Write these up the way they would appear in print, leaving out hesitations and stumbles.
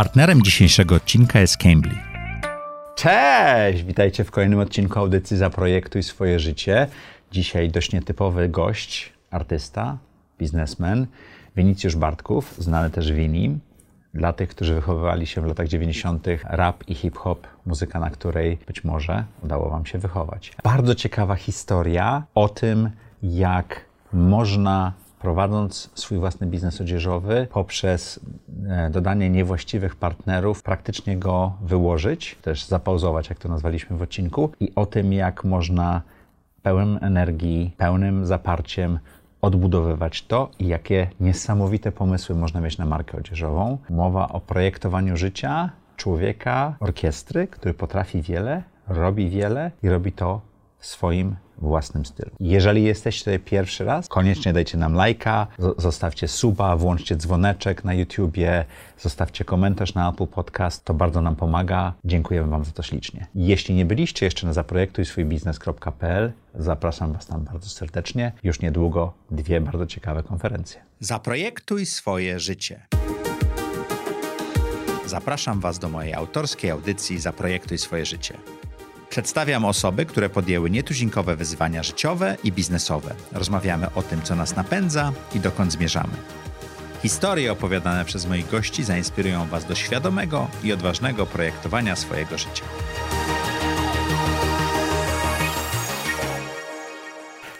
Partnerem dzisiejszego odcinka jest Cambly. Cześć! Witajcie w kolejnym odcinku audycji Zaprojektuj swoje życie. Dzisiaj dość nietypowy gość, artysta, biznesmen, Winicjusz Bartków, znany też Wini. Dla tych, którzy wychowywali się w latach 90. rap i hip-hop, muzyka, na której być może udało wam się wychować. Bardzo ciekawa historia o tym, jak można, prowadząc swój własny biznes odzieżowy, poprzez dodanie niewłaściwych partnerów praktycznie go wyłożyć, też zapauzować, jak to nazwaliśmy w odcinku, i o tym, jak można pełnym energii, pełnym zaparciem odbudowywać to i jakie niesamowite pomysły można mieć na markę odzieżową. Mowa o projektowaniu życia człowieka, orkiestry, który potrafi wiele i robi to w swoim własnym stylu. Jeżeli jesteście tutaj pierwszy raz, koniecznie dajcie nam lajka, zostawcie suba, włączcie dzwoneczek na YouTubie, zostawcie komentarz na Apple Podcast, to bardzo nam pomaga. Dziękujemy wam za to ślicznie. Jeśli nie byliście jeszcze na zaprojektujswójbiznes.pl, zapraszam was tam bardzo serdecznie. Już niedługo dwie bardzo ciekawe konferencje. Zaprojektuj swoje życie. Zapraszam was do mojej autorskiej audycji Zaprojektuj swoje życie. Przedstawiam osoby, które podjęły nietuzinkowe wyzwania życiowe i biznesowe. Rozmawiamy o tym, co nas napędza i dokąd zmierzamy. Historie opowiadane przez moich gości zainspirują was do świadomego i odważnego projektowania swojego życia.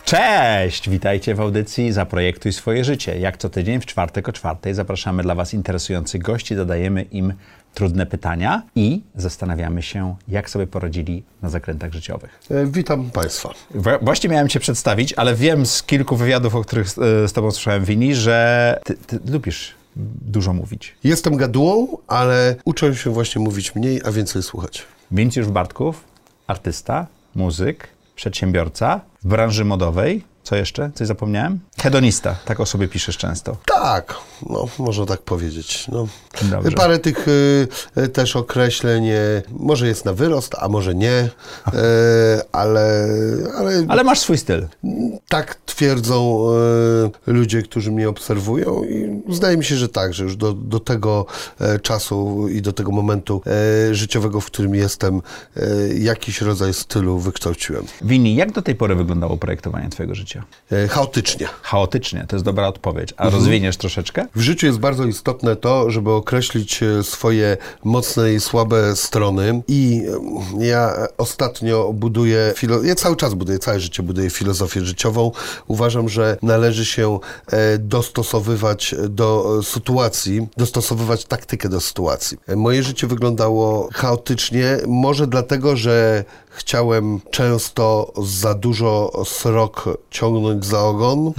Cześć! Witajcie w audycji Zaprojektuj swoje życie. Jak co tydzień w czwartek o 4:00 zapraszamy dla was interesujących gości, zadajemy im trudne pytania i zastanawiamy się, jak sobie poradzili na zakrętach życiowych. Witam państwa. Właśnie miałem cię przedstawić, ale wiem z kilku wywiadów, o których z tobą słyszałem, Wini, że ty lubisz dużo mówić. Jestem gadułą, ale uczę się właśnie mówić mniej, a więcej słuchać. Winicjusz Bartków, artysta, muzyk, przedsiębiorca w branży modowej. Co jeszcze? Coś zapomniałem? Hedonista. Tak o sobie piszesz często. Tak. No, można tak powiedzieć. No. Parę tych też określeń może jest na wyrost, a może nie. Ale masz swój styl. Tak twierdzą ludzie, którzy mnie obserwują i zdaje mi się, że tak, że już do tego czasu i do tego momentu życiowego, w którym jestem, jakiś rodzaj stylu wykształciłem. Wini, jak do tej pory wyglądało projektowanie twojego życia? Chaotycznie. Chaotycznie, to jest dobra odpowiedź. A rozwiniesz troszeczkę? W życiu jest bardzo istotne to, żeby określić swoje mocne i słabe strony. I ja ostatnio buduję, całe życie buduję filozofię życiową. Uważam, że należy się dostosowywać do sytuacji, dostosowywać taktykę do sytuacji. Moje życie wyglądało chaotycznie, może dlatego, że chciałem często za dużo srok ciągnąć za ogon.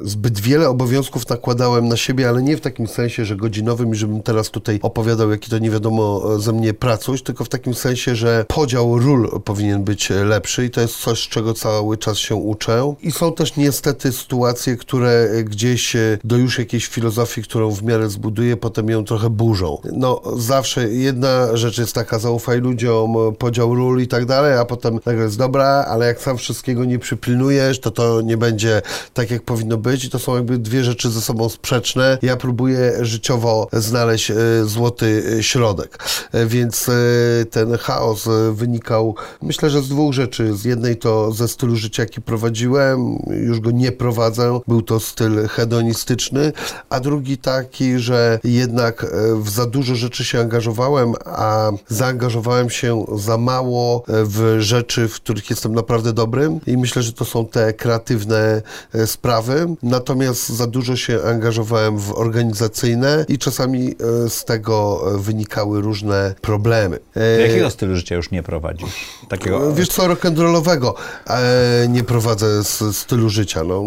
Zbyt wiele obowiązków nakładałem na siebie, ale nie w takim sensie, że godzinowym i żebym teraz tutaj opowiadał, jaki to nie wiadomo ze mnie pracuś, tylko w takim sensie, że podział ról powinien być lepszy i to jest coś, czego cały czas się uczę. I są też niestety sytuacje, które gdzieś do już jakiejś filozofii, którą w miarę zbuduję, potem ją trochę burzą. No zawsze jedna rzecz jest taka, zaufaj ludziom, podział ról i tak dalej, a potem tak jest dobra, ale jak sam wszystkiego nie przypilnujesz, to nie będzie tak, jak powinno być i to są jakby dwie rzeczy ze sobą sprzeczne. Ja próbuję życiowo znaleźć złoty środek, więc ten chaos wynikał, myślę, że z dwóch rzeczy. Z jednej to ze stylu życia, jaki prowadziłem, już go nie prowadzę, był to styl hedonistyczny, a drugi taki, że jednak w za dużo rzeczy się angażowałem, a zaangażowałem się za mało w rzeczy, w których jestem naprawdę dobrym i myślę, że to są te kreatywne sprawy. Natomiast za dużo się angażowałem w organizacyjne i czasami z tego wynikały różne problemy. Jakiego stylu życia już nie prowadzisz? Takiego... Wiesz co, rock'n'rollowego nie prowadzę z stylu życia. No,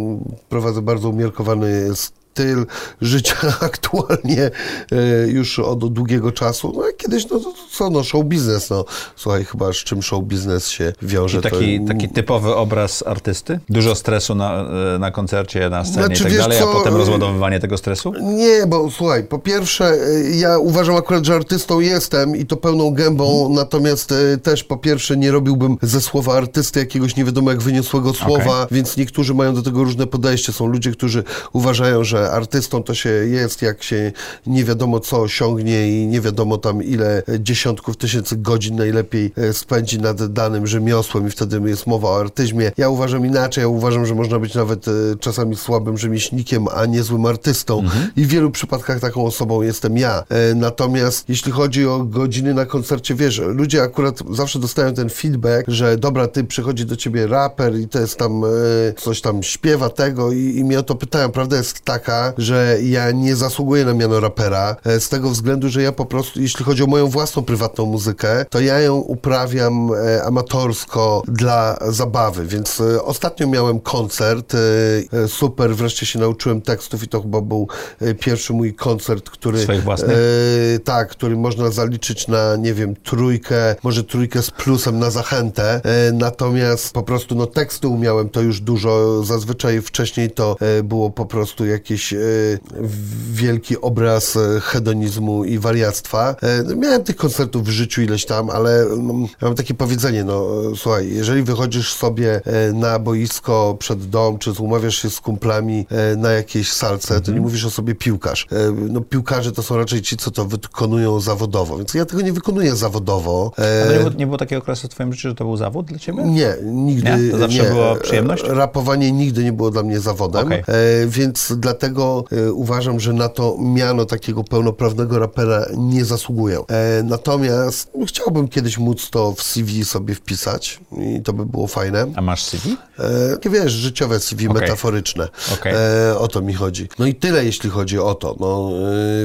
prowadzę bardzo umiarkowany styl życia aktualnie już od długiego czasu. No kiedyś, show biznes, Słuchaj, chyba z czym show biznes się wiąże. Taki typowy obraz artysty? Dużo stresu na koncercie, na scenie i tak dalej, a potem rozładowywanie tego stresu? Nie, bo słuchaj, po pierwsze, ja uważam akurat, że artystą jestem i to pełną gębą, natomiast też po pierwsze nie robiłbym ze słowa artysty jakiegoś nie wiadomo jak wyniosłego słowa, więc niektórzy mają do tego różne podejście. Są ludzie, którzy uważają, że artystą to się jest, jak jak się nie wiadomo co osiągnie i nie wiadomo tam ile dziesiątków tysięcy godzin najlepiej spędzi nad danym rzemiosłem i wtedy jest mowa o artyzmie. Ja uważam inaczej, ja uważam, że można być nawet czasami słabym rzemieślnikiem, a nie złym artystą i w wielu przypadkach taką osobą jestem ja. Natomiast jeśli chodzi o godziny na koncercie, wiesz, ludzie akurat zawsze dostają ten feedback, że dobra, ty przychodzi do ciebie raper i to jest tam coś tam śpiewa tego i mnie o to pytają. Prawda jest taka, że ja nie zasługuję na miano rapera z tego względu, że ja po prostu, jeśli chodzi o moją własną prywatną muzykę, to ja ją uprawiam amatorsko dla zabawy, więc ostatnio miałem koncert, super, wreszcie się nauczyłem tekstów i to chyba był pierwszy mój koncert, który... Swoich własnych? Tak, który można zaliczyć na, nie wiem, trójkę, może trójkę z plusem na zachętę, natomiast po prostu, no teksty umiałem to już dużo, zazwyczaj wcześniej to było po prostu jakiś wielki obraz hedonizmu i wariactwa. Miałem tych koncertów w życiu ileś tam, ale mam takie powiedzenie, no słuchaj, jeżeli wychodzisz sobie na boisko przed dom, czy umawiasz się z kumplami na jakiejś salce, to nie mówisz o sobie piłkarz. No piłkarze to są raczej ci, co to wykonują zawodowo, więc ja tego nie wykonuję zawodowo. Ale nie było takiego okresu w twoim życiu, że to był zawód dla ciebie? Nie, nigdy nie. To zawsze była przyjemność? Rapowanie nigdy nie było dla mnie zawodem, okay. Więc dlatego uważam, że na to miano takiego pełnoprawnego rapera nie zasługuję. Natomiast chciałbym kiedyś móc to w CV sobie wpisać i to by było fajne. A masz CV? Wiesz, życiowe CV, okay, metaforyczne. Okay. O to mi chodzi. No i tyle, jeśli chodzi o to. No,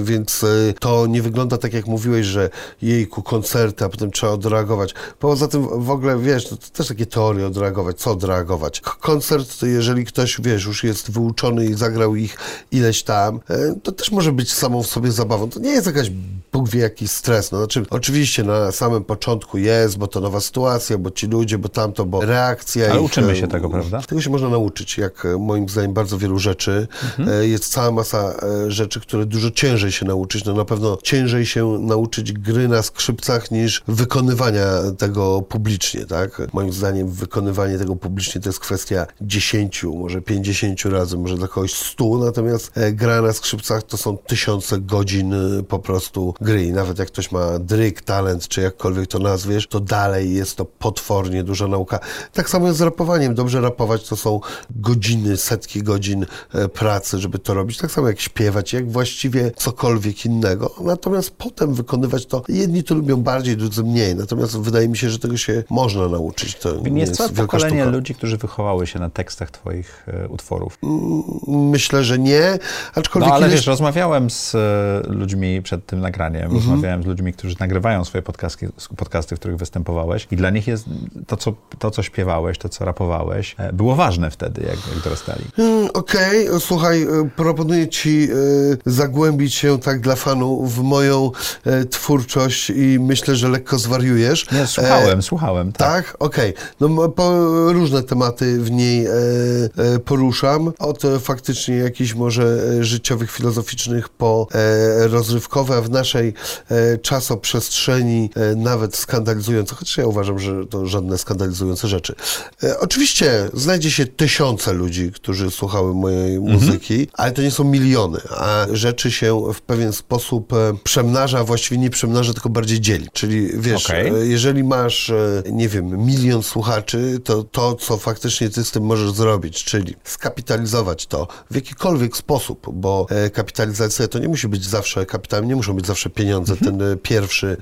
więc to nie wygląda tak, jak mówiłeś, że jejku, koncerty, a potem trzeba odreagować. Poza tym w ogóle, wiesz, to też takie teorie odreagować. Co odreagować? Koncert, jeżeli ktoś, wiesz, już jest wyuczony i zagrał ich ileś tam, to też może być samą w sobie zabawą. To nie jest jakaś, Bóg wie, jakiś stres. No, znaczy, oczywiście na samym początku jest, bo to nowa sytuacja, bo ci ludzie, bo tamto, bo reakcja. Ale uczymy się tego, prawda? Tego się można nauczyć, jak moim zdaniem bardzo wielu rzeczy. Jest cała masa rzeczy, które dużo ciężej się nauczyć. No na pewno ciężej się nauczyć gry na skrzypcach niż wykonywania tego publicznie, tak? Moim zdaniem wykonywanie tego publicznie to jest kwestia 10, może 50 razy, może dla kogoś 100, natomiast gra na skrzypcach to są tysiące godzin po prostu gry i nawet jak ktoś ma dryk, talent, czy jakkolwiek to nazwiesz, to dalej jest to potwornie duża nauka. Tak samo jest z rapowaniem. Dobrze rapować to są godziny, setki godzin pracy, żeby to robić. Tak samo jak śpiewać, jak właściwie cokolwiek innego. Natomiast potem wykonywać to, jedni to lubią bardziej, drudzy mniej. Natomiast wydaje mi się, że tego się można nauczyć. To jest całe pokolenie ludzi, którzy wychowały się na tekstach twoich utworów. Myślę, że nie. Aczkolwiek no ale wiesz, rozmawiałem z ludźmi przed tym nagraniem. Rozmawiałem z ludźmi, którzy nagrywają swoje podcasty, w których występowałeś i dla nich jest to, co śpiewałeś, to, co rapowałeś, było ważne wtedy, jak dorastali. Okej, słuchaj, proponuję ci zagłębić się tak dla fanów w moją twórczość i myślę, że lekko zwariujesz. Nie, słuchałem. Tak? Okej. No, różne tematy w niej poruszam. Od faktycznie jakichś może życiowych, filozoficznych po rozrywkowe, a w naszej czasoprzestrzeni nawet skandalizujące, chociaż ja uważam, że to żadne skandalizujące rzeczy. Oczywiście znajdzie się tysiące ludzi, którzy słuchały mojej muzyki, ale to nie są miliony, a rzeczy się w pewien sposób przemnaża, a właściwie nie przemnaża, tylko bardziej dzieli. Czyli wiesz, jeżeli masz, nie wiem, milion słuchaczy, to, co faktycznie ty z tym możesz zrobić, czyli skapitalizować to w jakikolwiek sposób, bo kapitalizacja to nie musi być zawsze kapitałem, nie muszą być zawsze pieniądze. Ten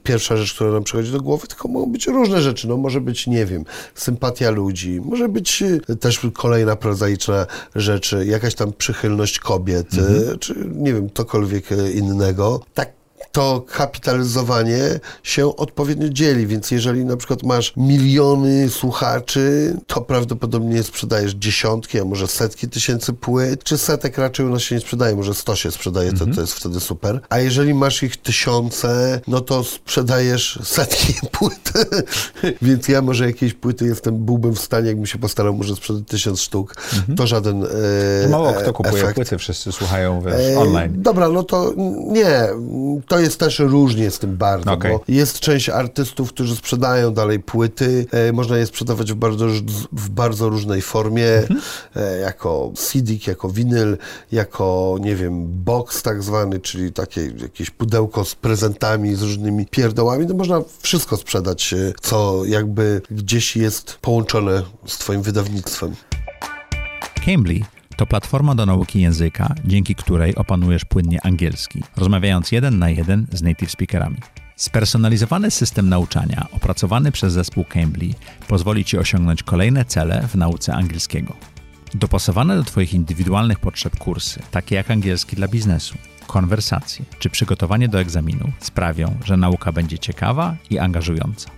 pierwsza rzecz, która nam przychodzi do głowy, tylko mogą być różne rzeczy. No może być, nie wiem, sympatia ludzi, może być też kolejna prozaiczna rzecz, jakaś tam przychylność kobiet, czy nie wiem, cokolwiek innego. Tak. To kapitalizowanie się odpowiednio dzieli, więc jeżeli na przykład masz miliony słuchaczy, to prawdopodobnie sprzedajesz dziesiątki, a może setki tysięcy płyt, czy setek raczej u nas się nie sprzedaje, może 100 się sprzedaje, to jest wtedy super. A jeżeli masz ich tysiące, no to sprzedajesz setki płyt. Więc ja może jakieś płyty byłbym w stanie, jakbym się postarał, może sprzedać 1000 sztuk. To żaden mało kto kupuje efekt. Płyty, wszyscy słuchają online. Dobra, no to nie. To jest jest też różnie z tym bardzo, okay, bo jest część artystów, którzy sprzedają dalej płyty, można je sprzedawać w bardzo różnej formie, jako CD, jako winyl, jako, nie wiem, box tak zwany, czyli takie jakieś pudełko z prezentami, z różnymi pierdołami, no można wszystko sprzedać, co jakby gdzieś jest połączone z twoim wydawnictwem. Cambly to platforma do nauki języka, dzięki której opanujesz płynnie angielski, rozmawiając 1 na 1 z native speakerami. Spersonalizowany system nauczania opracowany przez zespół Cambly pozwoli Ci osiągnąć kolejne cele w nauce angielskiego. Dopasowane do Twoich indywidualnych potrzeb kursy, takie jak angielski dla biznesu, konwersacje czy przygotowanie do egzaminu sprawią, że nauka będzie ciekawa i angażująca.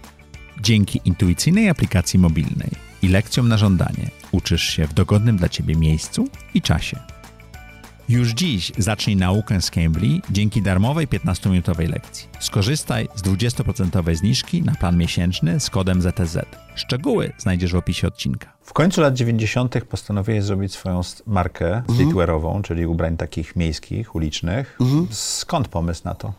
Dzięki intuicyjnej aplikacji mobilnej i lekcjom na żądanie uczysz się w dogodnym dla Ciebie miejscu i czasie. Już dziś zacznij naukę z Cambly dzięki darmowej 15-minutowej lekcji. Skorzystaj z 20% zniżki na plan miesięczny z kodem ZTZ. Szczegóły znajdziesz w opisie odcinka. W końcu lat 90. postanowiłeś zrobić swoją markę streetwearową, czyli ubrań takich miejskich, ulicznych. Skąd pomysł na to?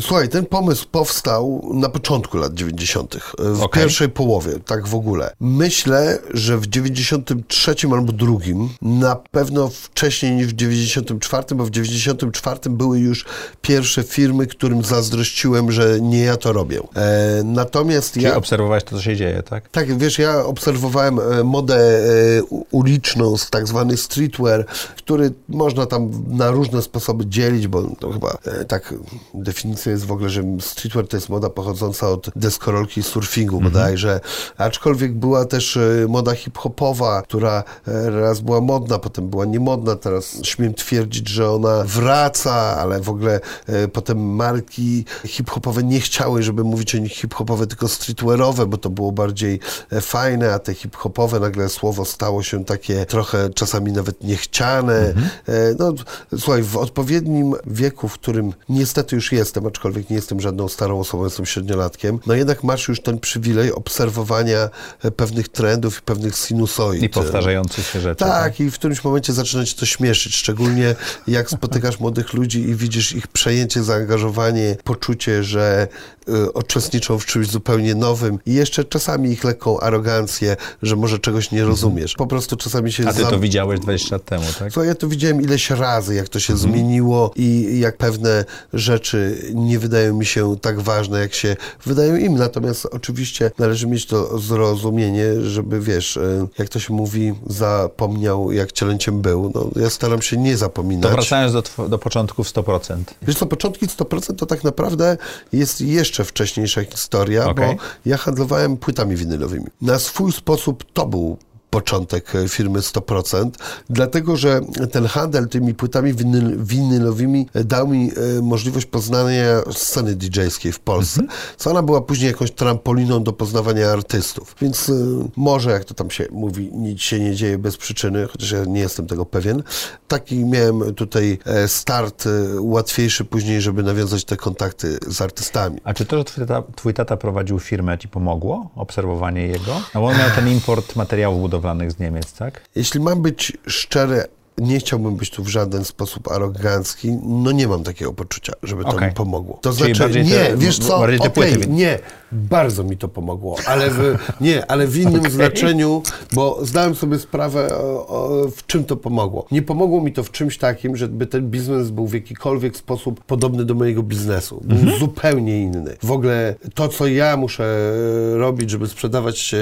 Słuchaj, ten pomysł powstał na początku lat 90. W pierwszej połowie, tak w ogóle. Myślę, że w 93 albo drugim, na pewno wcześniej niż w 94, bo w 94 były już pierwsze firmy, którym zazdrościłem, że nie ja to robię. Czyli obserwowałeś to, co się dzieje, tak? Tak, wiesz, ja obserwowałem modę uliczną, tak zwany streetwear, który można tam na różne sposoby dzielić, bo to chyba tak definicja jest w ogóle, że streetwear to jest moda pochodząca od deskorolki i surfingu bodajże, aczkolwiek była też moda hip-hopowa, która raz była modna, potem była niemodna, teraz śmiem twierdzić, że ona wraca, ale w ogóle potem marki hip-hopowe nie chciały, żeby mówić o nich hip-hopowe, tylko streetwearowe, bo to było bardziej fajne, a te hip-hopowe nagle słowo stało się takie trochę czasami nawet niechciane. No, słuchaj, w odpowiednim wieku, w którym niestety już jestem, aczkolwiek nie jestem żadną starą osobą, jestem średniolatkiem, no jednak masz już ten przywilej obserwowania pewnych trendów i pewnych sinusoid. I powtarzających się rzeczy. Tak, i w którymś momencie zaczyna cię to śmieszyć, szczególnie jak spotykasz młodych ludzi i widzisz ich przejęcie, zaangażowanie, poczucie, że uczestniczą w czymś zupełnie nowym i jeszcze czasami ich lekką arogancję, że może czegoś nie rozumiesz. Po prostu czasami się... A ty to widziałeś 20 lat temu, tak? Słuchaj, ja to widziałem ileś razy, jak to się zmieniło i jak pewne rzeczy nie wydają mi się tak ważne, jak się wydają im. Natomiast oczywiście należy mieć to zrozumienie, żeby, wiesz, jak to się mówi, zapomniał, jak cielęciem był. No, ja staram się nie zapominać. To wracając do początków 100%. Wiesz co, początki 100% to tak naprawdę jest jeszcze wcześniejsza historia, bo ja handlowałem płytami winylowymi. Na swój sposób to był początek firmy 100%, dlatego, że ten handel tymi płytami winylowymi dał mi możliwość poznania sceny DJ-skiej w Polsce, co ona była później jakąś trampoliną do poznawania artystów. Więc może, jak to tam się mówi, nic się nie dzieje bez przyczyny, chociaż ja nie jestem tego pewien. Taki miałem tutaj start łatwiejszy później, żeby nawiązać te kontakty z artystami. A czy to, że twój tata prowadził firmę, ci pomogło? Obserwowanie jego? No bo on miał ten import materiałów budowanych z Niemiec, tak? Jeśli mam być szczery, nie chciałbym być tu w żaden sposób arogancki, no nie mam takiego poczucia, żeby to mi pomogło. To czyli znaczy, bardzo mi to pomogło, ale w innym znaczeniu, bo zdałem sobie sprawę, w czym to pomogło. Nie pomogło mi to w czymś takim, żeby ten biznes był w jakikolwiek sposób podobny do mojego biznesu. Był zupełnie inny. W ogóle to, co ja muszę robić, żeby sprzedawać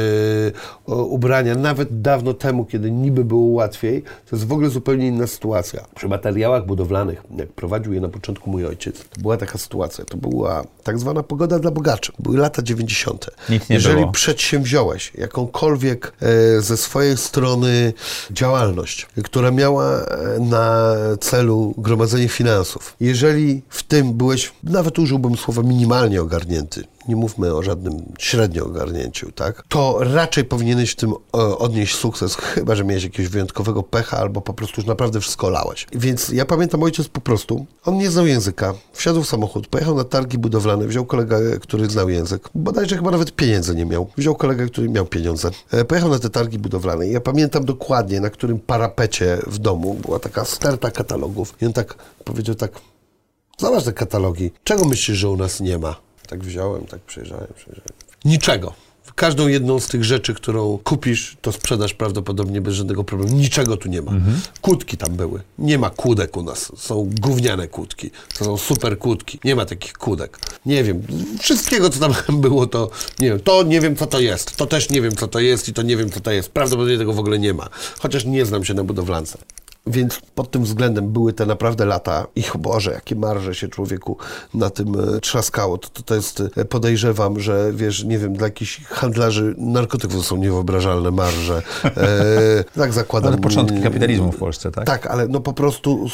ubrania, nawet dawno temu, kiedy niby było łatwiej, to jest w ogóle zupełnie inna sytuacja. Przy materiałach budowlanych, jak prowadził je na początku mój ojciec, to była taka sytuacja, to była tak zwana pogoda dla bogaczy. Były lata 90. Jeżeli przedsięwziąłeś jakąkolwiek ze swojej strony działalność, która miała na celu gromadzenie finansów, jeżeli w tym byłeś, nawet użyłbym słowa minimalnie ogarnięty, nie mówmy o żadnym średnio ogarnięciu, tak? To raczej powinieneś w tym odnieść sukces, chyba że miałeś jakiegoś wyjątkowego pecha, albo po prostu już naprawdę wszystko lałeś. Więc ja pamiętam, ojciec po prostu, on nie znał języka, wsiadł w samochód, pojechał na targi budowlane, wziął kolegę, który znał język, bodajże chyba nawet pieniędzy nie miał. Wziął kolegę, który miał pieniądze. Pojechał na te targi budowlane i ja pamiętam dokładnie, na którym parapecie w domu była taka sterta katalogów i on tak powiedział tak, Zobacz te katalogi. Czego myślisz, że u nas nie ma? Tak wziąłem, tak przejrzałem. Niczego. Każdą jedną z tych rzeczy, którą kupisz, to sprzedasz prawdopodobnie bez żadnego problemu. Niczego tu nie ma. Kłódki tam były. Nie ma kłódek u nas. Są gówniane kłódki. To są super kłódki. Nie ma takich kłódek. Nie wiem. Wszystkiego, co tam było, to nie wiem. To nie wiem, co to jest. To też nie wiem, co to jest i to nie wiem, co to jest. Prawdopodobnie tego w ogóle nie ma. Chociaż nie znam się na budowlance. Więc pod tym względem były te naprawdę lata i Boże, jakie marże się człowieku na tym trzaskało. To jest, podejrzewam, że wiesz, nie wiem, dla jakichś handlarzy narkotyków są niewyobrażalne marże. Tak zakładam. Ale początki kapitalizmu w Polsce, tak? Tak, ale no po prostu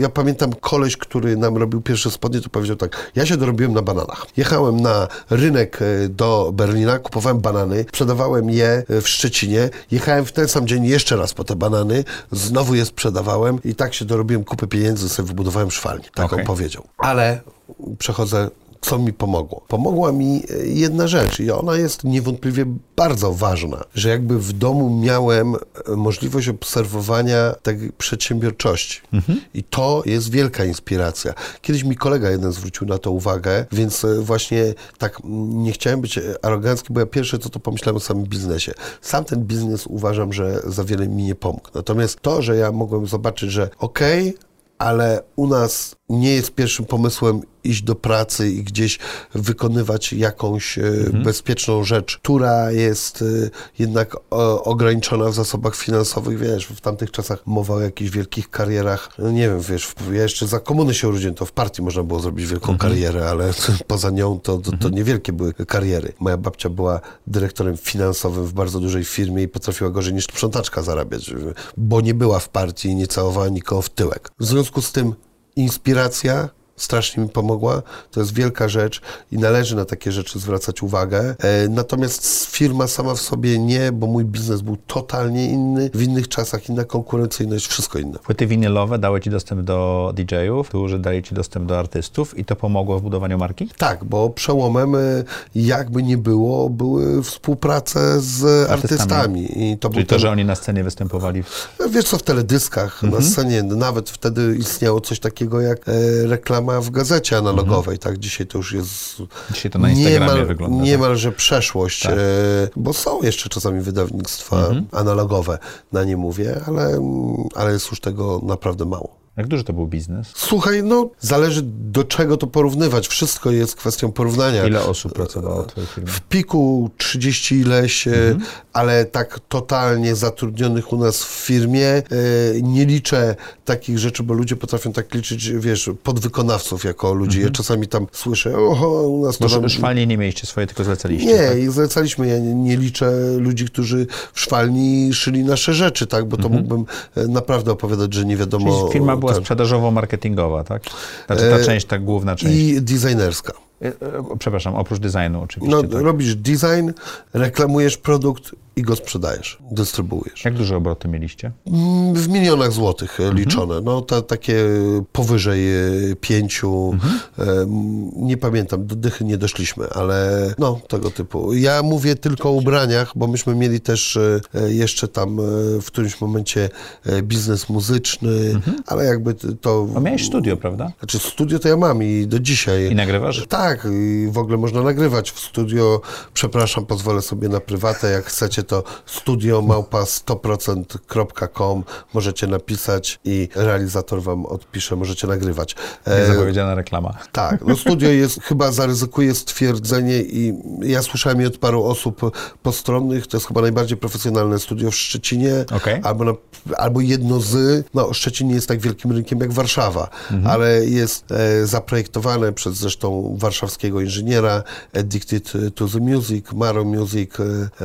ja pamiętam koleś, który nam robił pierwsze spodnie, to powiedział tak, ja się dorobiłem na bananach. Jechałem na rynek do Berlina, kupowałem banany, sprzedawałem je w Szczecinie, jechałem w ten sam dzień jeszcze raz po te banany, znowu je sprzedawałem. I tak się dorobiłem kupy pieniędzy, sobie wybudowałem szwalnię. Tak on powiedział. Ale przechodzę, co mi pomogło. Pomogła mi jedna rzecz i ona jest niewątpliwie bardzo ważna, że jakby w domu miałem możliwość obserwowania tej przedsiębiorczości. I to jest wielka inspiracja. Kiedyś mi kolega jeden zwrócił na to uwagę, więc właśnie tak nie chciałem być arogancki, bo ja pierwsze co to pomyślałem o samym biznesie. Sam ten biznes uważam, że za wiele mi nie pomógł. Natomiast to, że ja mogłem zobaczyć, że okej, ale u nas nie jest pierwszym pomysłem iść do pracy i gdzieś wykonywać jakąś bezpieczną rzecz, która jest jednak ograniczona w zasobach finansowych. Wiesz, w tamtych czasach mowa o jakichś wielkich karierach. No nie wiem, wiesz, ja jeszcze za komuny się urodziłem, to w partii można było zrobić wielką karierę, ale poza nią to niewielkie były kariery. Moja babcia była dyrektorem finansowym w bardzo dużej firmie i potrafiła gorzej niż sprzątaczka zarabiać, bo nie była w partii i nie całowała nikogo w tyłek. W związku z tym inspiracja strasznie mi pomogła, to jest wielka rzecz i należy na takie rzeczy zwracać uwagę. Natomiast firma sama w sobie nie, bo mój biznes był totalnie inny, w innych czasach inna konkurencyjność, wszystko inne. Płyty winylowe dały ci dostęp do DJ-ów, którzy dali ci dostęp do artystów i to pomogło w budowaniu marki? Tak, bo przełomem, jakby nie było, były współprace z artystami. I to czyli to, że oni na scenie występowali? Wiesz co, w teledyskach, na scenie, nawet wtedy istniało coś takiego jak reklama w gazecie analogowej, tak? Dzisiaj to już jest... Dzisiaj to na Instagramie wygląda. Niemalże przeszłość, tak. Bo są jeszcze czasami wydawnictwa analogowe, na nie mówię, ale jest już tego naprawdę mało. Jak duży to był biznes? Słuchaj, no zależy do czego to porównywać. Wszystko jest kwestią porównania. Ile osób pracowało w twojej firmie? W piku 30 ileś, ale tak totalnie zatrudnionych u nas w firmie. Nie liczę takich rzeczy, bo ludzie potrafią tak liczyć, wiesz, podwykonawców jako ludzi. Ja czasami tam słyszę, u nas to... Może w szwalni nie mieliście swoje, tylko zlecaliście. Nie, tak? Zlecaliśmy. Ja nie liczę ludzi, którzy w szwalni szyli nasze rzeczy, tak? Bo to mógłbym naprawdę opowiadać, że nie wiadomo... Czyli firma była sprzedażowo-marketingowa, tak? Znaczy ta część, ta główna część. I designerska. Przepraszam, oprócz designu oczywiście. No, tak. Robisz design, reklamujesz produkt i go sprzedajesz, dystrybuujesz. Jak duże obroty mieliście? W milionach złotych liczone. No takie powyżej 5. Nie pamiętam, do dychy nie doszliśmy, ale no tego typu. Ja mówię tylko o ubraniach, bo myśmy mieli też jeszcze tam w którymś momencie biznes muzyczny, ale jakby to... A miałeś studio, prawda? Znaczy studio to ja mam i do dzisiaj. I nagrywasz? Tak, i w ogóle można nagrywać w studio. Przepraszam, pozwolę sobie na prywatę, jak chcecie, to studio@100%.com możecie napisać i realizator wam odpisze, możecie nagrywać. Niezapowiedziana reklama. Tak, no studio jest, chyba zaryzykuję stwierdzenie i ja słyszałem je od paru osób postronnych, to jest chyba najbardziej profesjonalne studio w Szczecinie, albo jedno z, Szczecin nie jest tak wielkim rynkiem jak Warszawa, ale jest zaprojektowane przez zresztą warszawskiego inżyniera, Addicted to the music, Maro Music,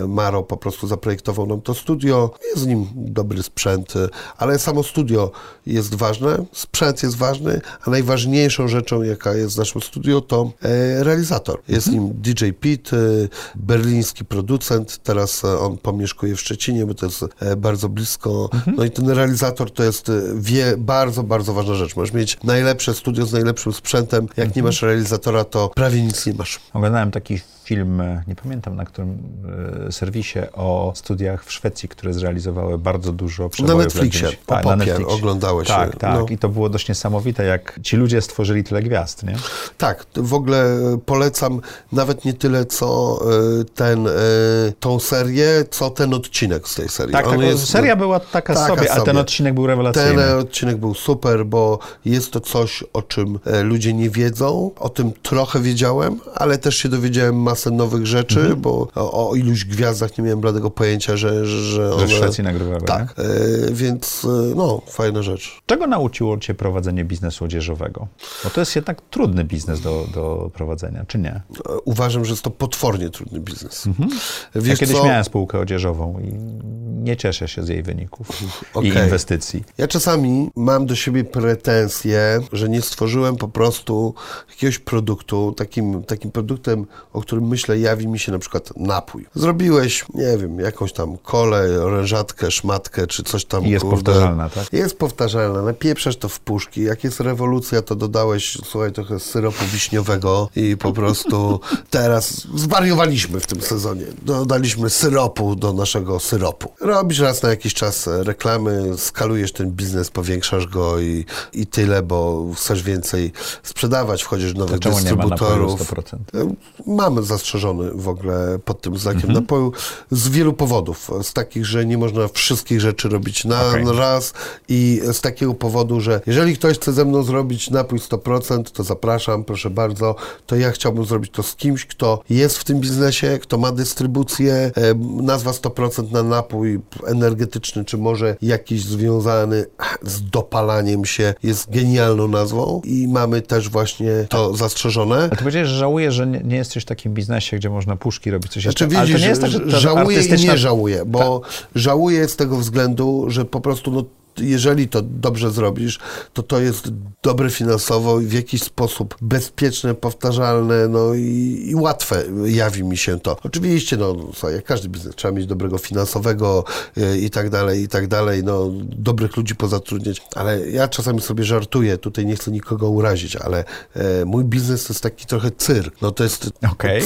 Maro po prostu zaprojektował nam to studio. Jest z nim dobry sprzęt, ale samo studio jest ważne, sprzęt jest ważny, a najważniejszą rzeczą, jaka jest w naszym studio, to realizator. Jest nim DJ Pete, berliński producent, teraz on pomieszkuje w Szczecinie, bo to jest bardzo blisko. No i ten realizator to jest bardzo, bardzo ważna rzecz. Możesz mieć najlepsze studio z najlepszym sprzętem. Jak nie masz realizatora, to prawie nic nie masz. Oglądałem taki film, nie pamiętam na którym serwisie, o studiach w Szwecji, które zrealizowały bardzo dużo przebojów. Na Netflixie, na Netflixie. Oglądałeś. Tak, tak. No. I to było dość niesamowite, jak ci ludzie stworzyli tyle gwiazd, nie? Tak, w ogóle polecam nawet nie tyle, co tą serię, co ten odcinek z tej serii. Tak, tak, seria była taka sobie, ale ten odcinek był rewelacyjny. Ten odcinek był super, bo jest to coś, o czym ludzie nie wiedzą. O tym trochę wiedziałem, ale też się dowiedziałem masę nowych rzeczy, bo o iluś gwiazdach nie miałem bladego pojęcia, że one... w Szwecji nagrywały. Tak, więc no, fajna rzecz. Czego nauczyło cię prowadzenie biznesu odzieżowego? Bo to jest jednak trudny biznes do prowadzenia, czy nie? Uważam, że jest to potwornie trudny biznes. Ja kiedyś miałem spółkę odzieżową i nie cieszę się z jej wyników i inwestycji. Ja czasami mam do siebie pretensje, że nie stworzyłem po prostu jakiegoś produktu, takim produktem, o którym myślę, jawi mi się na przykład napój. Zrobiłeś, nie wiem, jakąś tam kolę, orężatkę, szmatkę, czy coś tam. I jest powtarzalna, tak? Jest powtarzalna, napieprzasz to w puszki. Jak jest rewolucja, to dodałeś, słuchaj, trochę syropu wiśniowego i po prostu teraz zwariowaliśmy w tym sezonie. Dodaliśmy syropu do naszego syropu. Robisz raz na jakiś czas reklamy, skalujesz ten biznes, powiększasz go i tyle, bo chcesz więcej sprzedawać, wchodzisz w nowych dystrybutorów. Nie ma 100%? Mamy zastrzeżony w ogóle pod tym znakiem napoju z wielu powodów. Z takich, że nie można wszystkich rzeczy robić na raz i z takiego powodu, że jeżeli ktoś chce ze mną zrobić napój 100%, to zapraszam, proszę bardzo, to ja chciałbym zrobić to z kimś, kto jest w tym biznesie, kto ma dystrybucję, nazwa 100% na napój energetyczny, czy może jakiś związany z dopalaniem się, jest genialną nazwą i mamy też właśnie to zastrzeżone. Ale ty powiedziałeś, że żałuję, że nie jesteś w takim biznesie, gdzie można puszki robić coś jeszcze. Ale to nie jest tak, że to żałuję artystyczna... i nie żałuję, bo żałuję z tego względu, że po prostu jeżeli to dobrze zrobisz, to jest dobre finansowo i w jakiś sposób bezpieczne, powtarzalne, no i łatwe jawi mi się to. Oczywiście, no, jak każdy biznes, trzeba mieć dobrego finansowego i tak dalej, no, dobrych ludzi pozatrudniać, ale ja czasami sobie żartuję, tutaj nie chcę nikogo urazić, ale mój biznes to jest taki trochę cyrk, no to jest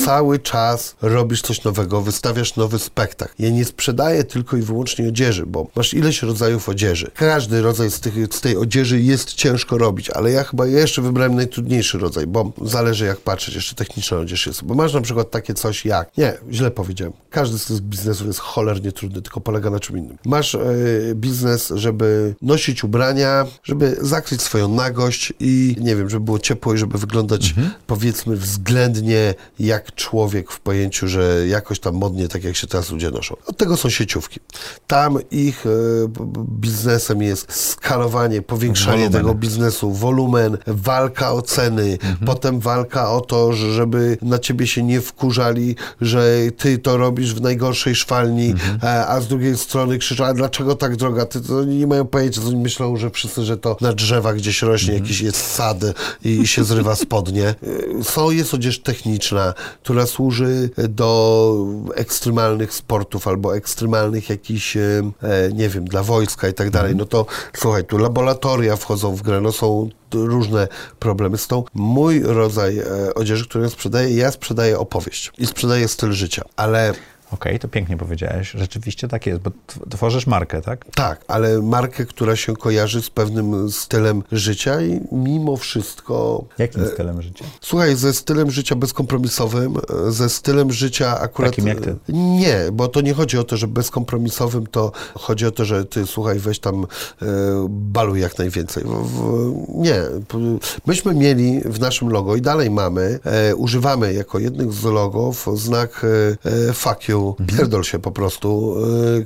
cały czas robisz coś nowego, wystawiasz nowy spektakl. Ja nie sprzedaję tylko i wyłącznie odzieży, bo masz ileś rodzajów odzieży. Każdy rodzaj z tej odzieży jest ciężko robić, ale ja chyba jeszcze wybrałem najtrudniejszy rodzaj, bo zależy jak patrzeć, jeszcze techniczna odzież jest, bo masz na przykład takie coś jak, nie, źle powiedziałem, każdy z tych biznesów jest cholernie trudny, tylko polega na czym innym. Masz biznes, żeby nosić ubrania, żeby zakryć swoją nagość i nie wiem, żeby było ciepło i żeby wyglądać powiedzmy względnie jak człowiek w pojęciu, że jakoś tam modnie, tak jak się teraz ludzie noszą. Od tego są sieciówki. Tam ich biznes jest skalowanie, powiększanie tego biznesu, wolumen, walka o ceny, potem walka o to, żeby na ciebie się nie wkurzali, że ty to robisz w najgorszej szwalni, a z drugiej strony krzyczą, a dlaczego tak droga? Ty to nie mają pojęcia, to myślą, że wszyscy, że to na drzewach gdzieś rośnie, jakiś jest sad i się zrywa spodnie. Jest odzież techniczna, która służy do ekstremalnych sportów albo ekstremalnych jakichś, nie wiem, dla wojska i tak dalej. No to słuchaj, tu laboratoria wchodzą w grę, no są różne problemy z tą. Mój rodzaj odzieży, którą sprzedaję, ja sprzedaję opowieść i sprzedaję styl życia, ale... Okej, to pięknie powiedziałeś. Rzeczywiście tak jest, bo tworzysz markę, tak? Tak, ale markę, która się kojarzy z pewnym stylem życia i mimo wszystko... Jakim stylem życia? Słuchaj, ze stylem życia bezkompromisowym, ze stylem życia akurat... Takim jak ty? Nie, bo to nie chodzi o to, że bezkompromisowym, to chodzi o to, że ty, słuchaj, weź tam baluj jak najwięcej. Nie. Myśmy mieli w naszym logo i dalej mamy, używamy jako jednych z logów znak fuck you. Pierdol się po prostu,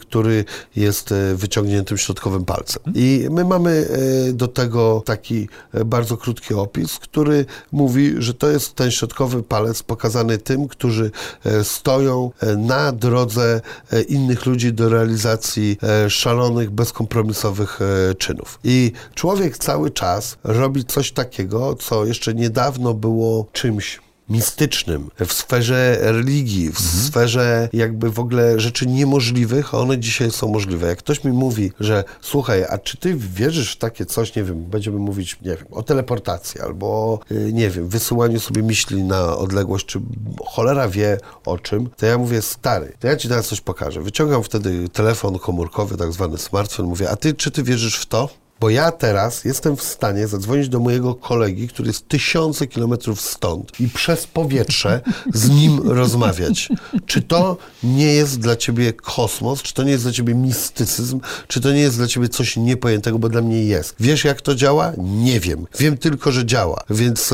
który jest wyciągniętym środkowym palcem. I my mamy do tego taki bardzo krótki opis, który mówi, że to jest ten środkowy palec pokazany tym, którzy stoją na drodze innych ludzi do realizacji szalonych, bezkompromisowych czynów. I człowiek cały czas robi coś takiego, co jeszcze niedawno było czymś mistycznym, w sferze religii, w sferze jakby w ogóle rzeczy niemożliwych, a one dzisiaj są możliwe. Jak ktoś mi mówi, że słuchaj, a czy ty wierzysz w takie coś, nie wiem, będziemy mówić, nie wiem, o teleportacji albo, nie wiem, wysyłaniu sobie myśli na odległość, czy cholera wie o czym, to ja mówię, stary, to ja ci teraz coś pokażę. Wyciągam wtedy telefon komórkowy, tak zwany smartfon, mówię, a ty, czy ty wierzysz w to? Bo ja teraz jestem w stanie zadzwonić do mojego kolegi, który jest tysiące kilometrów stąd i przez powietrze z nim rozmawiać. Czy to nie jest dla ciebie kosmos? Czy to nie jest dla ciebie mistycyzm? Czy to nie jest dla ciebie coś niepojętego? Bo dla mnie jest. Wiesz, jak to działa? Nie wiem. Wiem tylko, że działa. Więc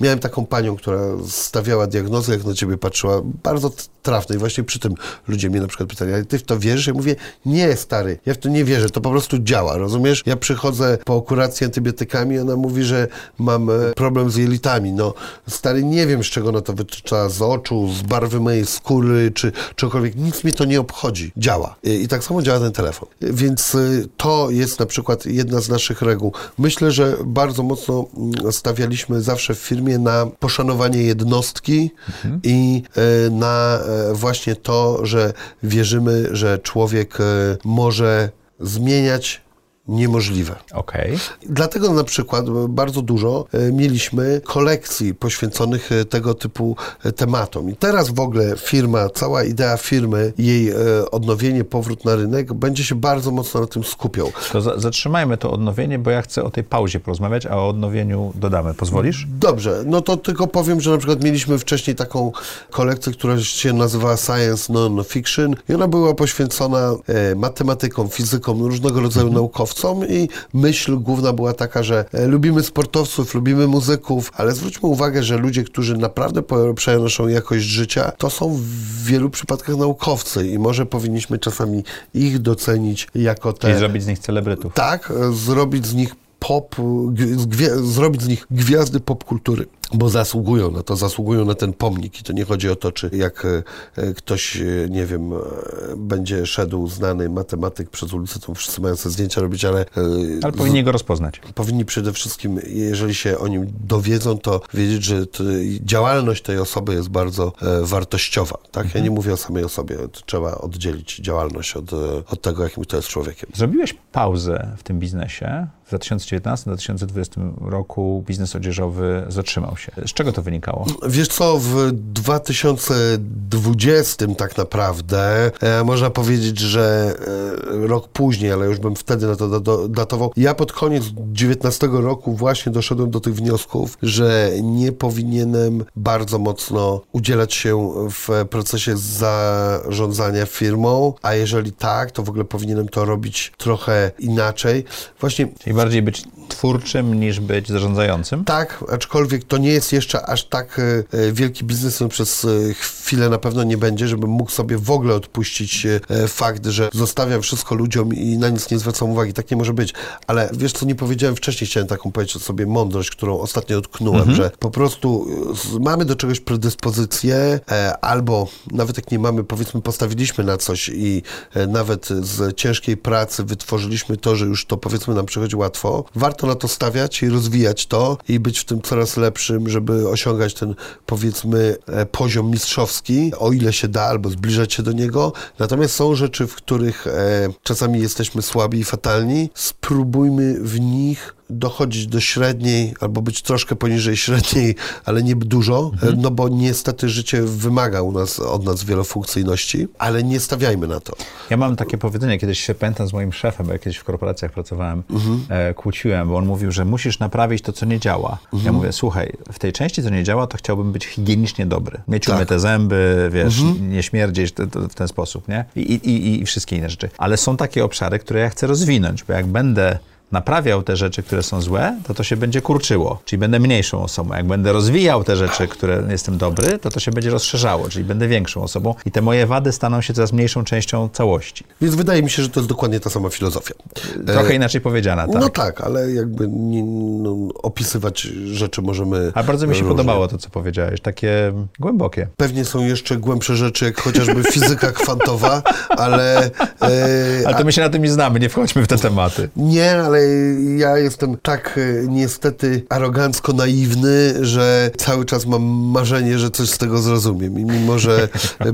miałem taką panią, która stawiała diagnozę, jak na ciebie patrzyła, bardzo trafne. I właśnie przy tym ludzie mnie na przykład pytali, ale ty w to wierzysz? Ja mówię, nie, stary, ja w to nie wierzę. To po prostu działa, rozumiesz? Ja przychodzę po kuracji antybiotykami, ona mówi, że mam problem z jelitami. No, stary, nie wiem, z czego ona to wytycza, z oczu, z barwy mojej skóry, czy czegokolwiek. Nic mnie to nie obchodzi. Działa. I tak samo działa ten telefon. Więc to jest na przykład jedna z naszych reguł. Myślę, że bardzo mocno stawialiśmy zawsze w firmie na poszanowanie jednostki i na właśnie to, że wierzymy, że człowiek może zmieniać niemożliwe. Okay. Dlatego na przykład bardzo dużo mieliśmy kolekcji poświęconych tego typu tematom. I teraz w ogóle firma, cała idea firmy, jej odnowienie, powrót na rynek, będzie się bardzo mocno na tym skupiał. To zatrzymajmy to odnowienie, bo ja chcę o tej pauzie porozmawiać, a o odnowieniu dodamy. Pozwolisz? Dobrze. No to tylko powiem, że na przykład mieliśmy wcześniej taką kolekcję, która się nazywała Science Non-Fiction i ona była poświęcona matematykom, fizykom, różnego rodzaju naukowcom. I myśl główna była taka, że lubimy sportowców, lubimy muzyków, ale zwróćmy uwagę, że ludzie, którzy naprawdę przenoszą jakość życia, to są w wielu przypadkach naukowcy i może powinniśmy czasami ich docenić jako te... I zrobić z nich celebrytów. Tak, zrobić z nich zrobić z nich gwiazdy popkultury. Bo zasługują na to, zasługują na ten pomnik i to nie chodzi o to, czy jak ktoś, nie wiem, będzie szedł znany matematyk przez ulicę, to wszyscy mają sobie zdjęcia robić, ale powinni go rozpoznać. Powinni przede wszystkim, jeżeli się o nim dowiedzą, to wiedzieć, że działalność tej osoby jest bardzo wartościowa, tak? Ja nie mówię o samej osobie, to trzeba oddzielić działalność od tego, jakim to jest człowiekiem. Zrobiłeś pauzę w tym biznesie. W 2019-2020 roku biznes odzieżowy zatrzymał się. Z czego to wynikało? Wiesz co, w 2020 tak naprawdę, można powiedzieć, że rok później, ale już bym wtedy na to datował, ja pod koniec 2019 roku właśnie doszedłem do tych wniosków, że nie powinienem bardzo mocno udzielać się w procesie zarządzania firmą, a jeżeli tak, to w ogóle powinienem to robić trochę inaczej. Właśnie... Bardziej być twórczym niż być zarządzającym? Tak, aczkolwiek to nie jest jeszcze aż tak wielki biznes, przez chwilę na pewno nie będzie, żebym mógł sobie w ogóle odpuścić fakt, że zostawiam wszystko ludziom i na nic nie zwracam uwagi. Tak nie może być. Ale wiesz co, nie powiedziałem wcześniej, chciałem taką powiedzieć sobie mądrość, którą ostatnio utknąłem, że po prostu mamy do czegoś predyspozycję, albo nawet jak nie mamy, powiedzmy postawiliśmy na coś i nawet z ciężkiej pracy wytworzyliśmy to, że już to powiedzmy nam przychodzi łatwo. Warto na to stawiać i rozwijać to i być w tym coraz lepszym, żeby osiągać ten, powiedzmy, poziom mistrzowski, o ile się da, albo zbliżać się do niego. Natomiast są rzeczy, w których czasami jesteśmy słabi i fatalni. Spróbujmy w nich dochodzić do średniej, albo być troszkę poniżej średniej, ale nie dużo, no bo niestety życie wymaga od nas wielofunkcyjności, ale nie stawiajmy na to. Ja mam takie powiedzenie, kiedyś się pamiętam z moim szefem, bo ja kiedyś w korporacjach pracowałem, kłóciłem, bo on mówił, że musisz naprawić to, co nie działa. Ja mówię, słuchaj, w tej części, co nie działa, to chciałbym być higienicznie dobry. Mieć umyte zęby, wiesz, nie śmierdzieć w ten sposób, nie? I wszystkie inne rzeczy. Ale są takie obszary, które ja chcę rozwinąć, bo jak będę naprawiał te rzeczy, które są złe, to się będzie kurczyło, czyli będę mniejszą osobą. Jak będę rozwijał te rzeczy, które jestem dobry, to się będzie rozszerzało, czyli będę większą osobą i te moje wady staną się coraz mniejszą częścią całości. Więc wydaje mi się, że to jest dokładnie ta sama filozofia. Trochę inaczej powiedziana, tak? No tak, ale jakby opisywać rzeczy możemy... A bardzo mi się różnie podobało to, co powiedziałeś, takie głębokie. Pewnie są jeszcze głębsze rzeczy, jak chociażby fizyka kwantowa, ale... Ale to my się na tym nie znamy, nie wchodźmy w te tematy. Nie, ale ja jestem tak niestety arogancko naiwny, że cały czas mam marzenie, że coś z tego zrozumiem. I mimo, że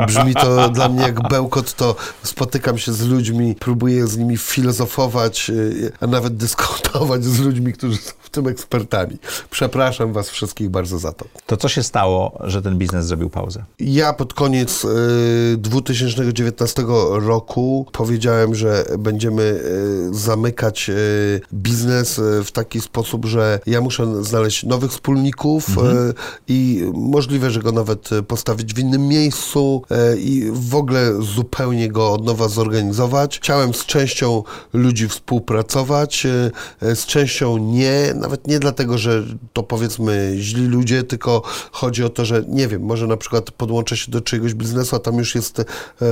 brzmi to dla mnie jak bełkot, to spotykam się z ludźmi, próbuję z nimi filozofować, a nawet dyskutować z ludźmi, którzy są w tym ekspertami. Przepraszam was wszystkich bardzo za to. To co się stało, że ten biznes zrobił pauzę? Ja pod koniec 2019 roku powiedziałem, że będziemy zamykać biznes w taki sposób, że ja muszę znaleźć nowych wspólników i możliwe, że go nawet postawić w innym miejscu i w ogóle zupełnie go od nowa zorganizować. Chciałem z częścią ludzi współpracować, z częścią nie, nawet nie dlatego, że to powiedzmy źli ludzie, tylko chodzi o to, że nie wiem, może na przykład podłączę się do czyjegoś biznesu, a tam już jest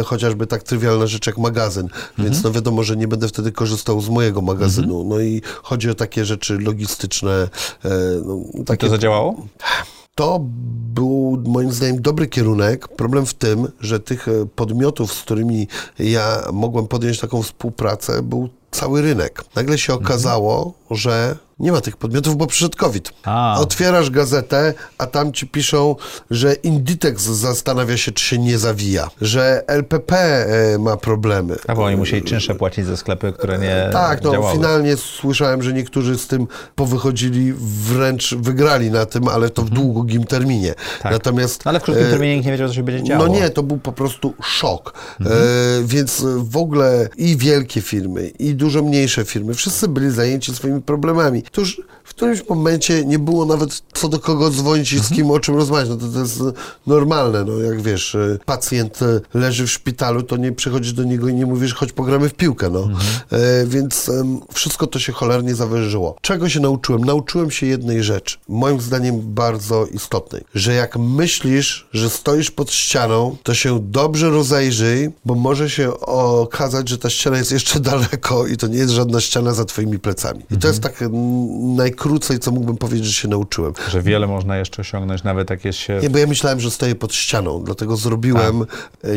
chociażby tak trywialna rzecz jak magazyn, więc no wiadomo, że nie będę wtedy korzystał z mojego magazynu. No i chodzi o takie rzeczy logistyczne. No, takie... I to zadziałało? To był moim zdaniem dobry kierunek. Problem w tym, że tych podmiotów, z którymi ja mogłem podjąć taką współpracę, był cały rynek. Nagle się okazało, że nie ma tych podmiotów, bo przyszedł COVID. Otwierasz gazetę, a tam ci piszą, że Inditex zastanawia się, czy się nie zawija, że LPP ma problemy. A bo oni musieli czynsze płacić za sklepy, które nie tak, no działały. Finalnie słyszałem, że niektórzy z tym powychodzili, wręcz wygrali na tym, ale to w długim terminie. Tak. Natomiast... Ale w krótkim terminie nikt nie wiedział, co się będzie działo. No nie, to był po prostu szok. Więc w ogóle i wielkie firmy, i dużo mniejsze firmy, wszyscy byli zajęci swoimi problemami. Otóż w którymś momencie nie było nawet co do kogo dzwonić i z kim o czym rozmawiać. No to jest normalne, no jak wiesz, pacjent leży w szpitalu, to nie przychodzisz do niego i nie mówisz, chodź pogramy w piłkę, no. Więc wszystko to się cholernie zawężyło. Czego się nauczyłem? Nauczyłem się jednej rzeczy, moim zdaniem bardzo istotnej, że jak myślisz, że stoisz pod ścianą, to się dobrze rozejrzyj, bo może się okazać, że ta ściana jest jeszcze daleko i to nie jest żadna ściana za twoimi plecami. I to jest tak najkrócej, co mógłbym powiedzieć, że się nauczyłem. Że wiele można jeszcze osiągnąć, nawet jakieś... Nie, bo ja myślałem, że stoję pod ścianą, dlatego zrobiłem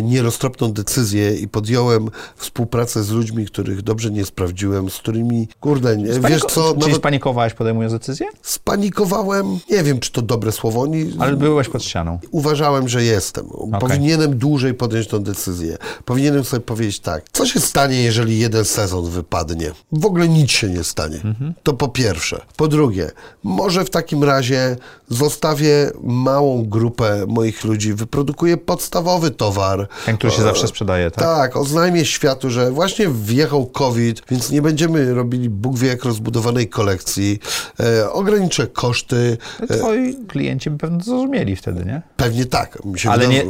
nieroztropną decyzję i podjąłem współpracę z ludźmi, których dobrze nie sprawdziłem, z którymi... Kurde, nie, wiesz co... Czyli nawet... spanikowałeś, podejmując decyzję? Spanikowałem, nie wiem, czy to dobre słowo. Ale byłeś pod ścianą. Uważałem, że jestem. Okay. Powinienem dłużej podjąć tą decyzję. Powinienem sobie powiedzieć tak, co się stanie, jeżeli jeden sezon wypadnie? W ogóle nic się nie stanie. To po pierwsze. Po drugie, może w takim razie zostawię małą grupę moich ludzi, wyprodukuję podstawowy towar. Ten, który się zawsze sprzedaje, tak? Tak, oznajmię światu, że właśnie wjechał COVID, więc nie będziemy robili Bóg wie jak rozbudowanej kolekcji. Ograniczę koszty. Twoi klienci by pewnie zrozumieli wtedy, nie? Pewnie tak.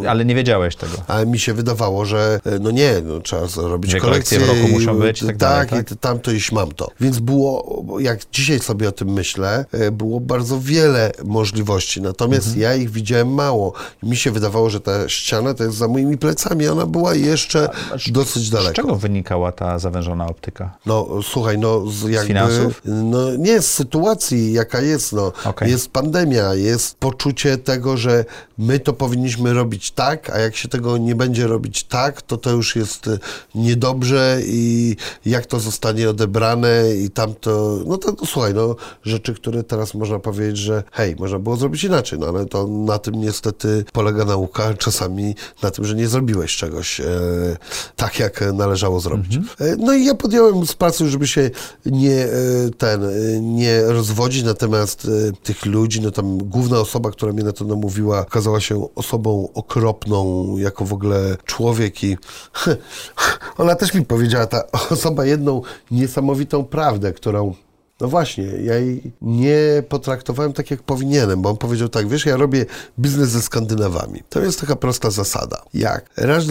Ale nie wiedziałeś tego. Ale mi się wydawało, że no nie, no, trzeba zrobić kolekcję. W roku muszą być i tak dalej. Tak, i tamto iś mam to. Więc było, jak dzisiaj sobie o tym myślę, było bardzo wiele możliwości, natomiast ja ich widziałem mało. Mi się wydawało, że ta ściana to jest za moimi plecami, ona była jeszcze dosyć daleko. Z czego wynikała ta zawężona optyka? No słuchaj, no jakby... Z finansów? No nie, z sytuacji, jaka jest, no. Okay. Jest pandemia, jest poczucie tego, że my to powinniśmy robić tak, a jak się tego nie będzie robić tak, to już jest niedobrze i jak to zostanie odebrane i tamto... No to słuchaj, no rzeczy, które teraz można powiedzieć, że hej, można było zrobić inaczej, no ale to na tym niestety polega nauka, czasami na tym, że nie zrobiłeś czegoś tak, jak należało zrobić. No i ja podjąłem z pracy, żeby się nie rozwodzić, natomiast tych ludzi, no tam główna osoba, która mnie na to namówiła, okazała się osobą okropną, jako w ogóle człowiek i ona też mi powiedziała, ta osoba, jedną niesamowitą prawdę, którą... No właśnie, ja jej nie potraktowałem tak, jak powinienem, bo on powiedział tak, wiesz, ja robię biznes ze Skandynawami. To jest taka prosta zasada. Jak raz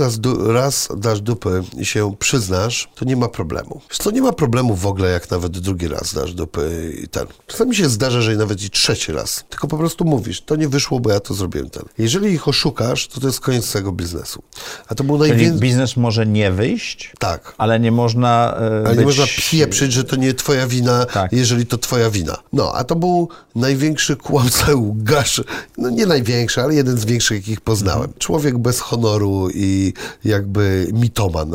dasz dupy i się przyznasz, to nie ma problemu. Wiesz co, nie ma problemu w ogóle, jak nawet drugi raz dasz dupy i ten. Czasami się zdarza, że nawet i trzeci raz. Tylko po prostu mówisz, to nie wyszło, bo ja to zrobiłem ten. Jeżeli ich oszukasz, to jest koniec tego biznesu. A to był najwięcej... biznes może nie wyjść? Tak. Ale nie można pieprzyć, że to nie twoja wina. Tak. jeżeli to twoja wina. No, a to był największy kłamca łgarz, no nie największy, ale jeden z większych, jakich poznałem. Człowiek bez honoru i jakby mitoman.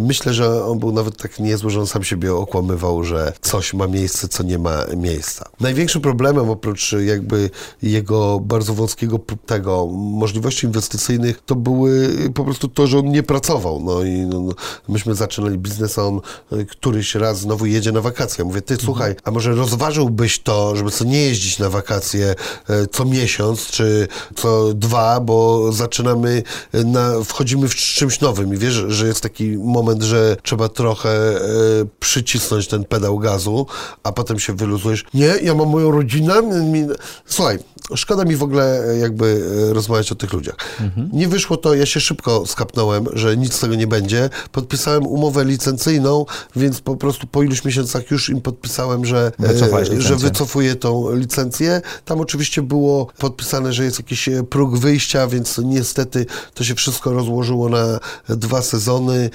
Myślę, że on był nawet tak niezły, że on sam siebie okłamywał, że coś ma miejsce, co nie ma miejsca. Największym problemem, oprócz jakby jego bardzo wąskiego tego możliwości inwestycyjnych, to były po prostu to, że on nie pracował. No i no, myśmy zaczynali biznes, a on któryś raz znowu jedzie na wakacje. Mówię, ty słuchaj, a może rozważyłbyś to, żeby co nie jeździć na wakacje co miesiąc czy co dwa, bo zaczynamy, wchodzimy w czymś nowym i wiesz, że jest taki moment, że trzeba trochę przycisnąć ten pedał gazu, a potem się wyluzujesz. Nie, ja mam moją rodzinę. Słuchaj, szkoda mi w ogóle jakby rozmawiać o tych ludziach. Nie wyszło to, ja się szybko skapnąłem, że nic z tego nie będzie. Podpisałem umowę licencyjną, więc po prostu po iluś miesiącach już im podpisałem, że wycofuję tą licencję. Tam oczywiście było podpisane, że jest jakiś próg wyjścia, więc niestety to się wszystko rozłożyło na 2 sezony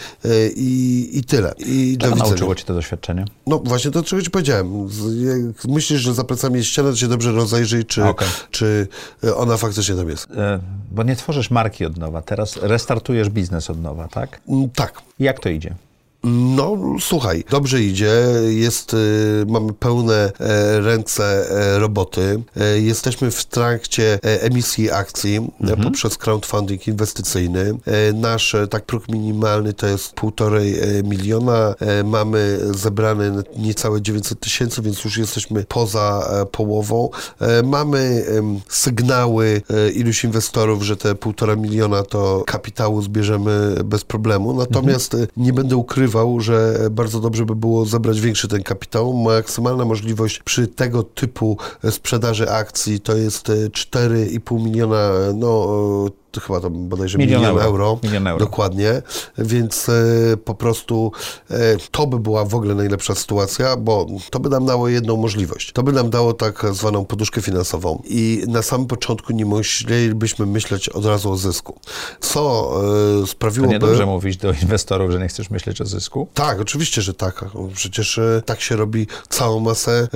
i tyle. I do widzenia. Nauczyło cię to doświadczenie? No właśnie to, czego ci powiedziałem. Jak myślisz, że za plecami jest ściana, to się dobrze rozejrzyj, czy ona faktycznie tam jest. Bo nie tworzysz marki od nowa, teraz restartujesz biznes od nowa, tak? Tak. Jak to idzie? No, słuchaj, dobrze idzie, mamy pełne ręce roboty, jesteśmy w trakcie emisji akcji poprzez crowdfunding inwestycyjny. Nasz próg minimalny to jest 1,5 miliona, mamy zebrane niecałe 900 tysięcy, więc już jesteśmy poza połową. Mamy sygnały iluś inwestorów, że te 1,5 miliona to kapitału zbierzemy bez problemu, natomiast nie będę ukrywał, że bardzo dobrze by było zebrać większy ten kapitał. Maksymalna możliwość przy tego typu sprzedaży akcji to jest 4,5 miliona, to chyba to bodajże milion euro. Dokładnie, więc po prostu to by była w ogóle najlepsza sytuacja, bo to by nam dało jedną możliwość. To by nam dało tak zwaną poduszkę finansową i na samym początku nie musielibyśmy myśleć od razu o zysku. Co sprawiłoby... To niedobrze mówić do inwestorów, że nie chcesz myśleć o zysku? Tak, oczywiście, że tak. Przecież tak się robi całą masę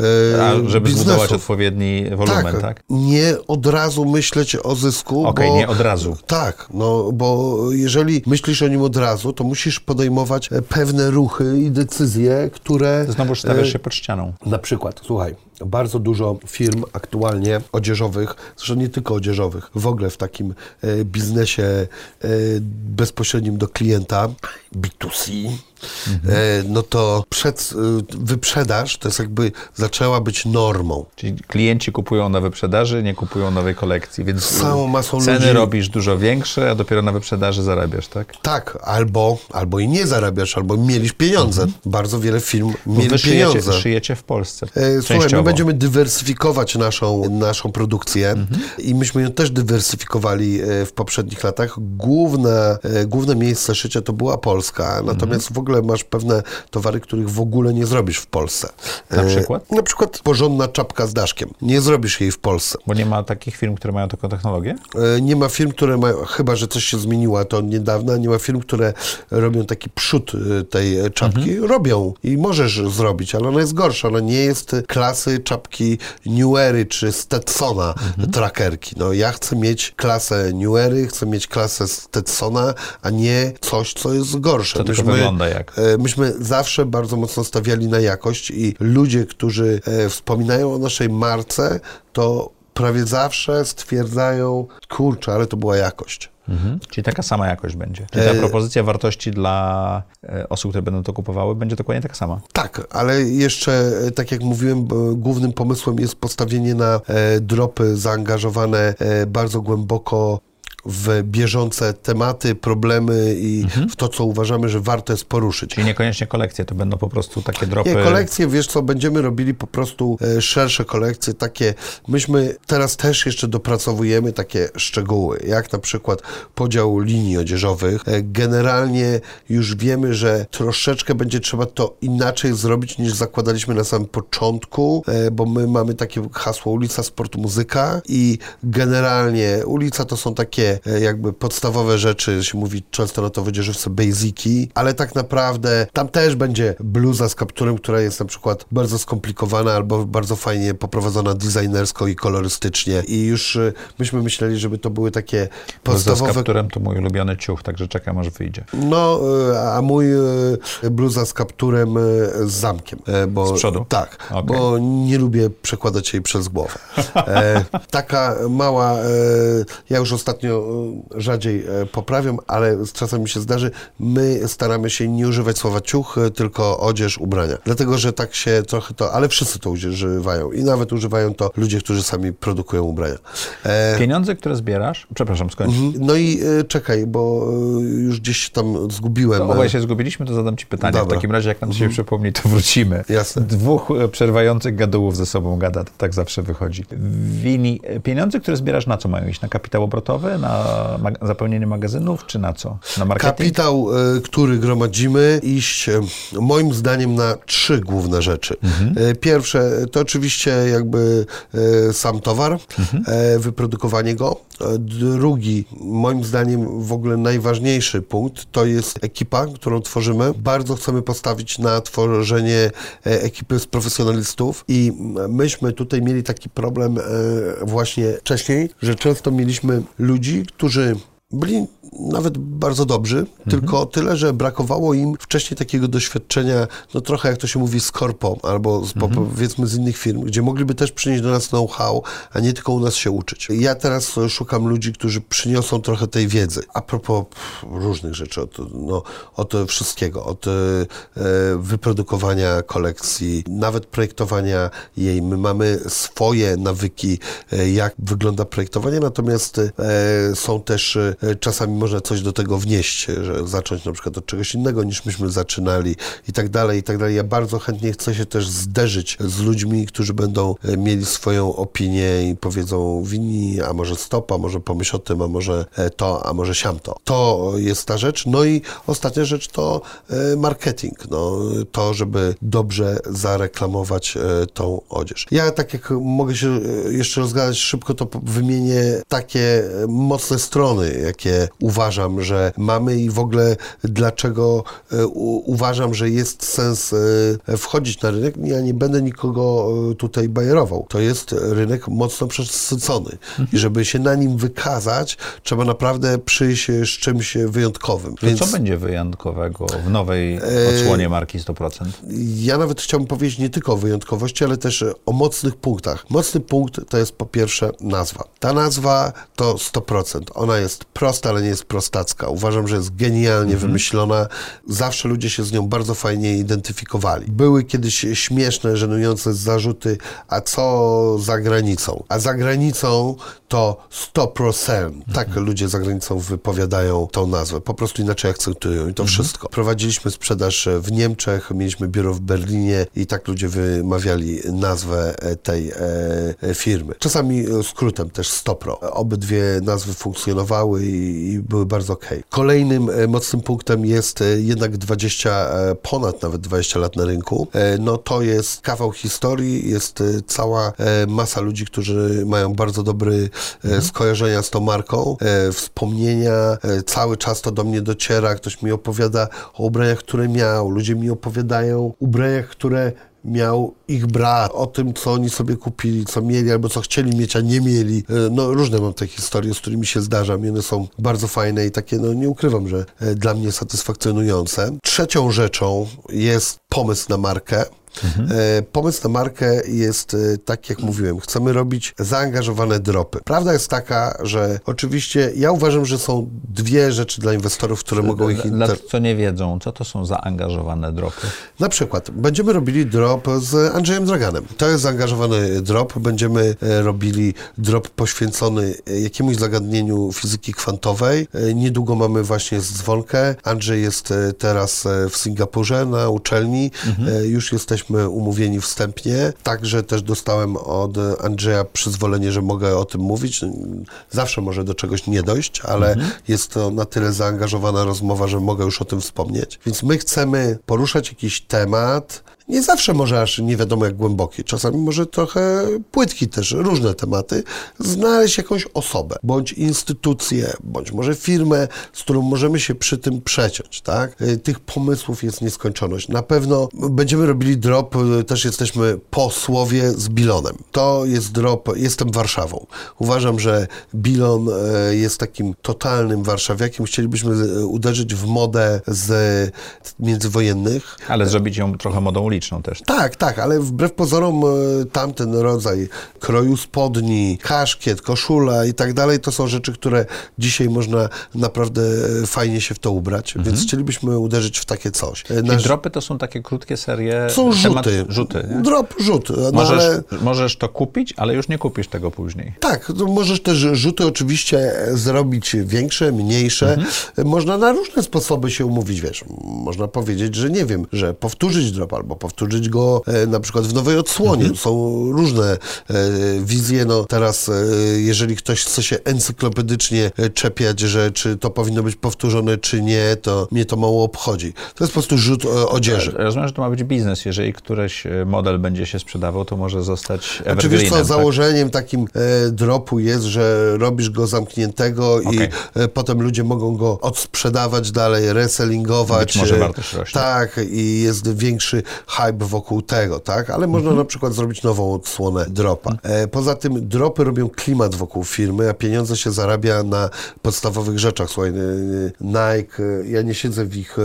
żeby biznesów. Zbudować odpowiedni wolumen, tak? Nie od razu myśleć o zysku, bo... nie od razu. Tak, bo jeżeli myślisz o nim od razu, to musisz podejmować pewne ruchy i decyzje, które... Znowu stawiasz się pod ścianą. Na przykład, słuchaj, bardzo dużo firm aktualnie odzieżowych, zresztą nie tylko odzieżowych, w ogóle w takim biznesie bezpośrednim do klienta, B2C, no to wyprzedaż to jest jakby zaczęła być normą. Czyli klienci kupują na wyprzedaży, nie kupują nowej kolekcji, więc ceny robisz dużo większe, a dopiero na wyprzedaży zarabiasz, tak? Tak, albo i nie zarabiasz, albo mielisz pieniądze. Bardzo wiele firm mieli pieniądze. Szyjecie w Polsce. Słuchaj, my będziemy dywersyfikować naszą produkcję i myśmy ją też dywersyfikowali w poprzednich latach. Główne miejsce szycia to była Polska, natomiast w ogóle masz pewne towary, których w ogóle nie zrobisz w Polsce. Na przykład? Na przykład porządna czapka z daszkiem. Nie zrobisz jej w Polsce. Bo nie ma takich firm, które mają taką technologię? Nie ma firm, które mają, chyba że coś się zmieniło, to niedawno, nie ma firm, które robią taki przód tej czapki. Robią i możesz zrobić, ale ona jest gorsza. Ona nie jest klasy czapki Newery czy Stetsona trackerki. No ja chcę mieć klasę Newery, chcę mieć klasę Stetsona, a nie coś, co jest gorsze. To wygląda jak? Myśmy zawsze bardzo mocno stawiali na jakość i ludzie, którzy wspominają o naszej marce, to prawie zawsze stwierdzają, kurczę, ale to była jakość. Czyli taka sama jakość będzie. Czyli ta propozycja wartości dla osób, które będą to kupowały, będzie dokładnie taka sama. Tak, ale jeszcze, tak jak mówiłem, głównym pomysłem jest postawienie na dropy zaangażowane bardzo głęboko w bieżące tematy, problemy i w to, co uważamy, że warto jest poruszyć. Czyli niekoniecznie kolekcje, to będą po prostu takie dropy... Nie, kolekcje, wiesz co, będziemy robili po prostu szersze kolekcje, takie... Myśmy teraz też jeszcze dopracowujemy takie szczegóły, jak na przykład podział linii odzieżowych. Generalnie już wiemy, że troszeczkę będzie trzeba to inaczej zrobić, niż zakładaliśmy na samym początku, bo my mamy takie hasło ulica, sport, muzyka i generalnie ulica to są takie takie jakby podstawowe rzeczy, się mówi często na to wodzieżowce basiki, ale tak naprawdę tam też będzie bluza z kapturem, która jest na przykład bardzo skomplikowana albo bardzo fajnie poprowadzona designersko i kolorystycznie. I już myśmy myśleli, żeby to były takie podstawowe... Bluza z kapturem to mój ulubiony ciuch, także czekam, aż wyjdzie. No, a mój bluza z kapturem z zamkiem. Bo, z przodu? Tak, okay. Bo nie lubię przekładać jej przez głowę. Taka mała, ja już ostatnio rzadziej poprawiam, ale czasami się zdarzy, my staramy się nie używać słowa ciuch, tylko odzież, ubrania. Dlatego, że tak się trochę to, ale wszyscy to używają i nawet używają to ludzie, którzy sami produkują ubrania. Pieniądze, które zbierasz, przepraszam, skończ. No i czekaj, bo już gdzieś się tam zgubiłem. To obaj się zgubiliśmy, to zadam ci pytanie. Dobra. W takim razie, jak nam się przypomni, to wrócimy. Jasne. Dwóch przerwających gadułów ze sobą gada, to tak zawsze wychodzi. Wini, pieniądze, które zbierasz, na co mają iść? Na kapitał obrotowy, na zapełnienie magazynów, czy na co? Na marketing? Kapitał, który gromadzimy, iść moim zdaniem na trzy główne rzeczy. Mhm. Pierwsze to oczywiście jakby sam towar, wyprodukowanie go. Drugi, moim zdaniem w ogóle najważniejszy punkt, to jest ekipa, którą tworzymy. Bardzo chcemy postawić na tworzenie ekipy z profesjonalistów i myśmy tutaj mieli taki problem właśnie wcześniej, że często mieliśmy ludzi, którzy byli nawet bardzo dobrzy, tylko tyle, że brakowało im wcześniej takiego doświadczenia, no trochę jak to się mówi z korpo, albo z, powiedzmy z innych firm, gdzie mogliby też przynieść do nas know-how, a nie tylko u nas się uczyć. Ja teraz szukam ludzi, którzy przyniosą trochę tej wiedzy. A propos różnych rzeczy, od wszystkiego, od wyprodukowania kolekcji, nawet projektowania jej. My mamy swoje nawyki, jak wygląda projektowanie, natomiast są też czasami można coś do tego wnieść, że zacząć na przykład od czegoś innego niż myśmy zaczynali i tak dalej, i tak dalej. Ja bardzo chętnie chcę się też zderzyć z ludźmi, którzy będą mieli swoją opinię i powiedzą wini, a może stop, a może pomyśl o tym, a może to, a może siamto. To jest ta rzecz. No i ostatnia rzecz to marketing. No, to, żeby dobrze zareklamować tą odzież. Ja tak jak mogę się jeszcze rozgadać szybko, to wymienię takie mocne strony, jakie uważam, że mamy i w ogóle dlaczego uważam, że jest sens wchodzić na rynek. Ja nie będę nikogo tutaj bajerował. To jest rynek mocno przesycony i żeby się na nim wykazać, trzeba naprawdę przyjść z czymś wyjątkowym. Więc... Co będzie wyjątkowego w nowej odsłonie marki 100%? Ja nawet chciałbym powiedzieć nie tylko o wyjątkowości, ale też o mocnych punktach. Mocny punkt to jest po pierwsze nazwa. Ta nazwa to 100%. Ona jest prosta, ale nie jest prostacka. Uważam, że jest genialnie wymyślona. Zawsze ludzie się z nią bardzo fajnie identyfikowali. Były kiedyś śmieszne, żenujące zarzuty, a co za granicą? A za granicą to 100%. Tak ludzie za granicą wypowiadają tą nazwę. Po prostu inaczej akcentują i to wszystko. Prowadziliśmy sprzedaż w Niemczech, mieliśmy biuro w Berlinie i tak ludzie wymawiali nazwę tej firmy. Czasami skrótem też 100%. Obydwie nazwy funkcjonowały i były bardzo okej. Kolejnym mocnym punktem jest jednak ponad 20 lat na rynku. No to jest kawał historii, jest cała masa ludzi, którzy mają bardzo dobre skojarzenia z tą marką, wspomnienia, cały czas to do mnie dociera, ktoś mi opowiada o ubraniach, które miał, ludzie mi opowiadają o ubraniach, które miał ich brat, o tym, co oni sobie kupili, co mieli, albo co chcieli mieć, a nie mieli. No różne mam te historie, z którymi się zdarzam i one są bardzo fajne i takie, no nie ukrywam, że dla mnie satysfakcjonujące. Trzecią rzeczą jest pomysł na markę. Pomysł na markę jest, tak jak mówiłem, chcemy robić zaangażowane dropy. Prawda jest taka, że oczywiście ja uważam, że są dwie rzeczy dla inwestorów, które mogą ich interesować. Co nie wiedzą, co to są zaangażowane dropy? Na przykład będziemy robili drop z Andrzejem Draganem. To jest zaangażowany drop. Będziemy robili drop poświęcony jakiemuś zagadnieniu fizyki kwantowej. Niedługo mamy właśnie dzwonkę. Andrzej jest teraz w Singapurze na uczelni. Już jesteśmy umówieni wstępnie. Także też dostałem od Andrzeja przyzwolenie, że mogę o tym mówić. Zawsze może do czegoś nie dojść, ale jest to na tyle zaangażowana rozmowa, że mogę już o tym wspomnieć. Więc my chcemy poruszać jakiś temat, nie zawsze może aż nie wiadomo jak głęboki, czasami może trochę płytki też, różne tematy, znaleźć jakąś osobę, bądź instytucję, bądź może firmę, z którą możemy się przy tym przeciąć, tak? Tych pomysłów jest nieskończoność. Na pewno będziemy robili drop, też jesteśmy po słowie z Bilonem. To jest drop, jestem Warszawą. Uważam, że Bilon jest takim totalnym warszawiakiem. Chcielibyśmy uderzyć w modę z międzywojennych. Ale zrobić ją trochę modą uliczną też. Tak, tak, ale wbrew pozorom tamten rodzaj kroju spodni, kaszkiet, koszula i tak dalej, to są rzeczy, które dzisiaj można naprawdę fajnie się w to ubrać, więc chcielibyśmy uderzyć w takie coś. Czyli dropy to są takie krótkie serie? Są rzuty. Nie? Drop, rzut. No możesz to kupić, ale już nie kupisz tego później. Tak, możesz też rzuty oczywiście zrobić większe, mniejsze. Można na różne sposoby się umówić, wiesz. Można powiedzieć, że nie wiem, że powtórzyć drop albo powtórzyć go na przykład w nowej odsłonie. Są różne wizje. No teraz, jeżeli ktoś chce się encyklopedycznie czepiać, że czy to powinno być powtórzone, czy nie, to mnie to mało obchodzi. To jest po prostu rzut odzieży. Rozumiem, że to ma być biznes. Jeżeli któryś model będzie się sprzedawał, to może zostać evergreenem. Znaczy, wiesz co, tak? Założeniem takim dropu jest, że robisz go zamkniętego i potem ludzie mogą go odsprzedawać dalej, resellingować. Być może wartość rośnie. Tak, i jest większy hype wokół tego, tak? Ale można na przykład zrobić nową odsłonę dropa. Poza tym dropy robią klimat wokół firmy, a pieniądze się zarabia na podstawowych rzeczach. Słuchaj, Nike, ja nie siedzę w ich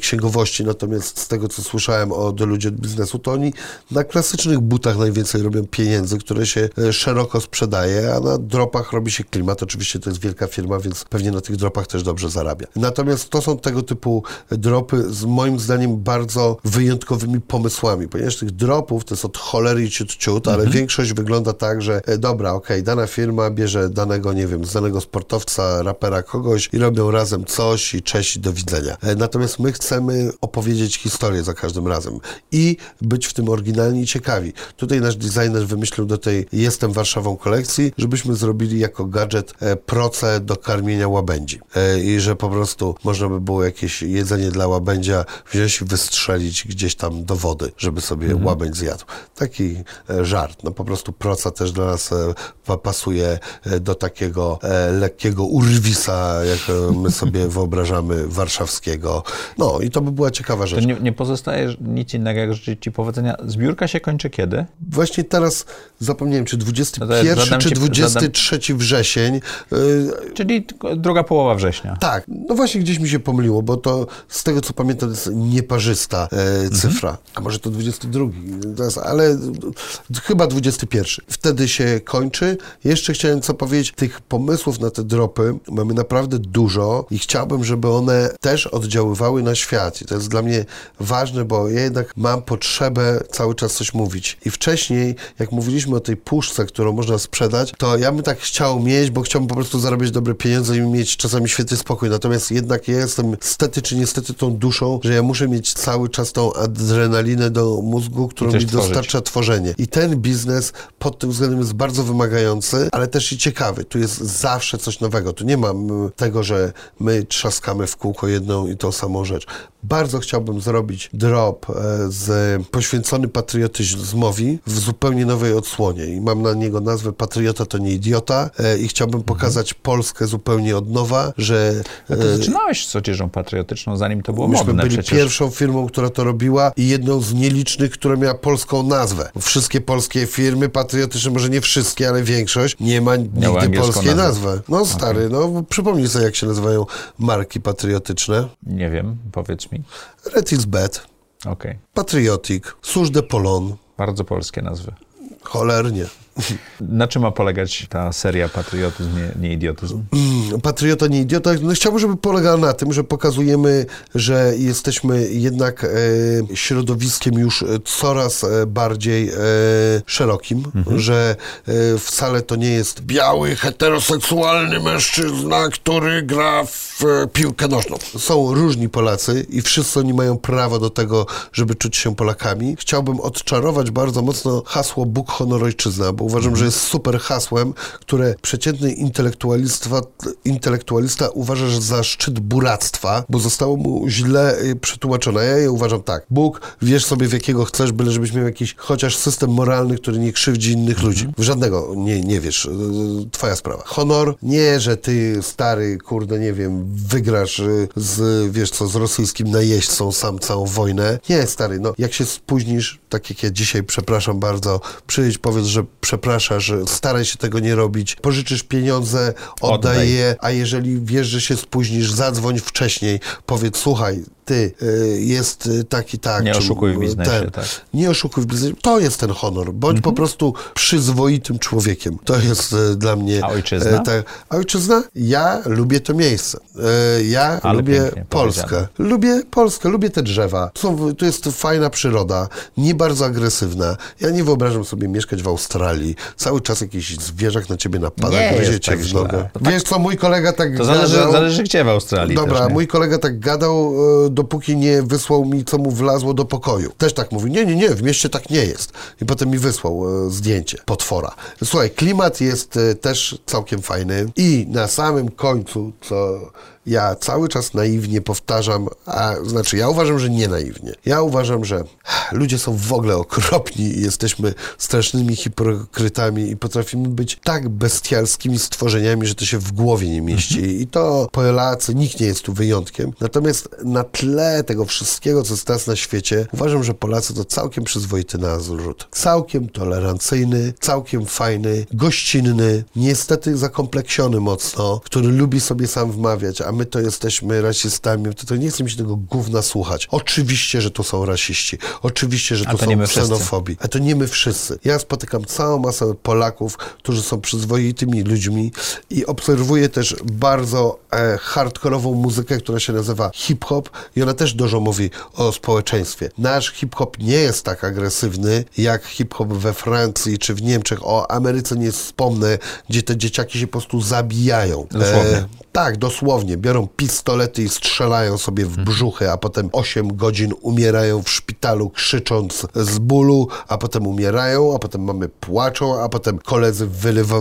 księgowości, natomiast z tego, co słyszałem od ludzi od biznesu, to oni na klasycznych butach najwięcej robią pieniędzy, które się szeroko sprzedaje, a na dropach robi się klimat. Oczywiście to jest wielka firma, więc pewnie na tych dropach też dobrze zarabia. Natomiast to są tego typu dropy z moim zdaniem bardzo wyjątkowymi pomysłami, ponieważ tych dropów to jest od cholery ciut, ale większość wygląda tak, że dobra, okej, dana firma bierze danego, nie wiem, znanego sportowca, rapera, kogoś i robią razem coś i cześć i do widzenia. Natomiast my chcemy opowiedzieć historię za każdym razem i być w tym oryginalni i ciekawi. Tutaj nasz designer wymyślił do tej Jestem Warszawą kolekcji, żebyśmy zrobili jako gadżet proce do karmienia łabędzi. I że po prostu można by było jakieś jedzenie dla łabędzia wziąć i wystrzelić gdzieś tam do wody, żeby sobie łabędź zjadł. Taki żart. No po prostu proca też dla nas pasuje do takiego lekkiego urwisa, jak my sobie wyobrażamy, warszawskiego. No i to by była ciekawa rzecz. To nie pozostaje nic innego, jak życzyć Ci powodzenia. Zbiórka się kończy kiedy? Właśnie teraz zapomniałem, czy 21 czy 23 wrzesień. Czyli druga połowa września. Tak. No właśnie gdzieś mi się pomyliło, bo to z tego, co pamiętam, jest nieparzysta cyfra. A może to 22, ale chyba 21. Wtedy się kończy. Jeszcze chciałem co powiedzieć, tych pomysłów na te dropy mamy naprawdę dużo i chciałbym, żeby one też oddziaływały na świat. I to jest dla mnie ważne, bo ja jednak mam potrzebę cały czas coś mówić. I wcześniej, jak mówiliśmy o tej puszce, którą można sprzedać, to ja bym tak chciał mieć, bo chciałbym po prostu zarabiać dobre pieniądze i mieć czasami świetny spokój. Natomiast jednak ja jestem stety czy niestety tą duszą, że ja muszę mieć cały czas tą adrenalinę do mózgu, którą mi dostarcza tworzenie. I ten biznes pod tym względem jest bardzo wymagający, ale też i ciekawy. Tu jest zawsze coś nowego. Tu nie ma tego, że my trzaskamy w kółko jedną i tą samą rzecz. Bardzo chciałbym zrobić drop poświęcony patriotyzmowi w zupełnie nowej odsłonie i mam na niego nazwę Patriota to nie idiota i chciałbym pokazać Polskę zupełnie od nowa, że... No to zaczynałeś z odzieżą patriotyczną, zanim to było modne. Myśmy byli pierwszą firmą, która to robiła i jedną z nielicznych, która miała polską nazwę. Wszystkie polskie firmy patriotyczne, może nie wszystkie, ale większość, nie ma nigdy polskiej nazwy. No stary, no przypomnij sobie, jak się nazywają marki patriotyczne. Nie wiem, powiedz mi. Red is bad. Okay. Patriotic, Souche de Polon. Bardzo polskie nazwy. Cholernie. Na czym ma polegać ta seria Patriotyzm, nie idiotyzm? Patriota, nie idiota. No chciałbym, żeby polegała na tym, że pokazujemy, że jesteśmy jednak środowiskiem już coraz bardziej szerokim, że wcale to nie jest biały, heteroseksualny mężczyzna, który gra w piłkę nożną. Są różni Polacy i wszyscy oni mają prawo do tego, żeby czuć się Polakami. Chciałbym odczarować bardzo mocno hasło Bóg, honor, ojczyzna, bo uważam, że jest super hasłem, które przeciętny intelektualista uważa za szczyt buractwa, bo zostało mu źle przetłumaczone. Ja je uważam tak. Bóg, wiesz sobie w jakiego chcesz, byle żebyś miał jakiś chociaż system moralny, który nie krzywdzi innych ludzi. W żadnego nie wiesz. Twoja sprawa. Honor, nie, że ty stary, kurde, nie wiem, wygrasz z, wiesz co, z rosyjskim najeźdźcą sam całą wojnę. Nie, stary, no, jak się spóźnisz, tak jak ja dzisiaj, przepraszam bardzo, przyjdź, powiedz, że przepraszasz, staraj się tego nie robić, pożyczysz pieniądze, oddaj je, a jeżeli wiesz, że się spóźnisz, zadzwoń wcześniej, powiedz, słuchaj, ty, jest tak i tak. Nie oszukuj w biznesie, tak. Nie oszukuj w biznesie. To jest ten honor. Bądź po prostu przyzwoitym człowiekiem. To jest dla mnie... A ojczyzna? A ojczyzna? Ja lubię to miejsce. Ja lubię Polskę. Lubię Polskę, lubię te drzewa. To jest fajna przyroda, nie bardzo agresywna. Ja nie wyobrażam sobie mieszkać w Australii. Cały czas jakiś zwierzak na ciebie napada, gryzie cię w nogę. Wiesz co, mój kolega tak gadał... To zależy gdzie w Australii. Dobra, mój kolega tak gadał... dopóki nie wysłał mi, co mu wlazło do pokoju. Też tak mówi, nie, w mieście tak nie jest. I potem mi wysłał zdjęcie potwora. Słuchaj, klimat jest też całkiem fajny i na samym końcu, co ja cały czas naiwnie powtarzam, a znaczy ja uważam, że nie naiwnie. Ja uważam, że ludzie są w ogóle okropni i jesteśmy strasznymi hipokrytami i potrafimy być tak bestialskimi stworzeniami, że to się w głowie nie mieści. I to Polacy, nikt nie jest tu wyjątkiem. Natomiast na tle tego wszystkiego, co jest teraz na świecie, uważam, że Polacy to całkiem przyzwoity naród. Całkiem tolerancyjny, całkiem fajny, gościnny, niestety zakompleksiony mocno, który lubi sobie sam wmawiać, a my to jesteśmy rasistami, to nie chce mi się tego gówna słuchać. Oczywiście, że to są rasiści. Oczywiście, że to są ksenofobii. A to nie my wszyscy. Ja spotykam całą masę Polaków, którzy są przyzwoitymi ludźmi i obserwuję też bardzo hardkorową muzykę, która się nazywa hip-hop i ona też dużo mówi o społeczeństwie. Nasz hip-hop nie jest tak agresywny, jak hip-hop we Francji czy w Niemczech. O Ameryce nie wspomnę, gdzie te dzieciaki się po prostu zabijają. Dosłownie. Tak, dosłownie. Biorą pistolety i strzelają sobie w brzuchy, a potem 8 godzin umierają w szpitalu, krzycząc z bólu, a potem umierają, a potem mamy płaczą, a potem koledzy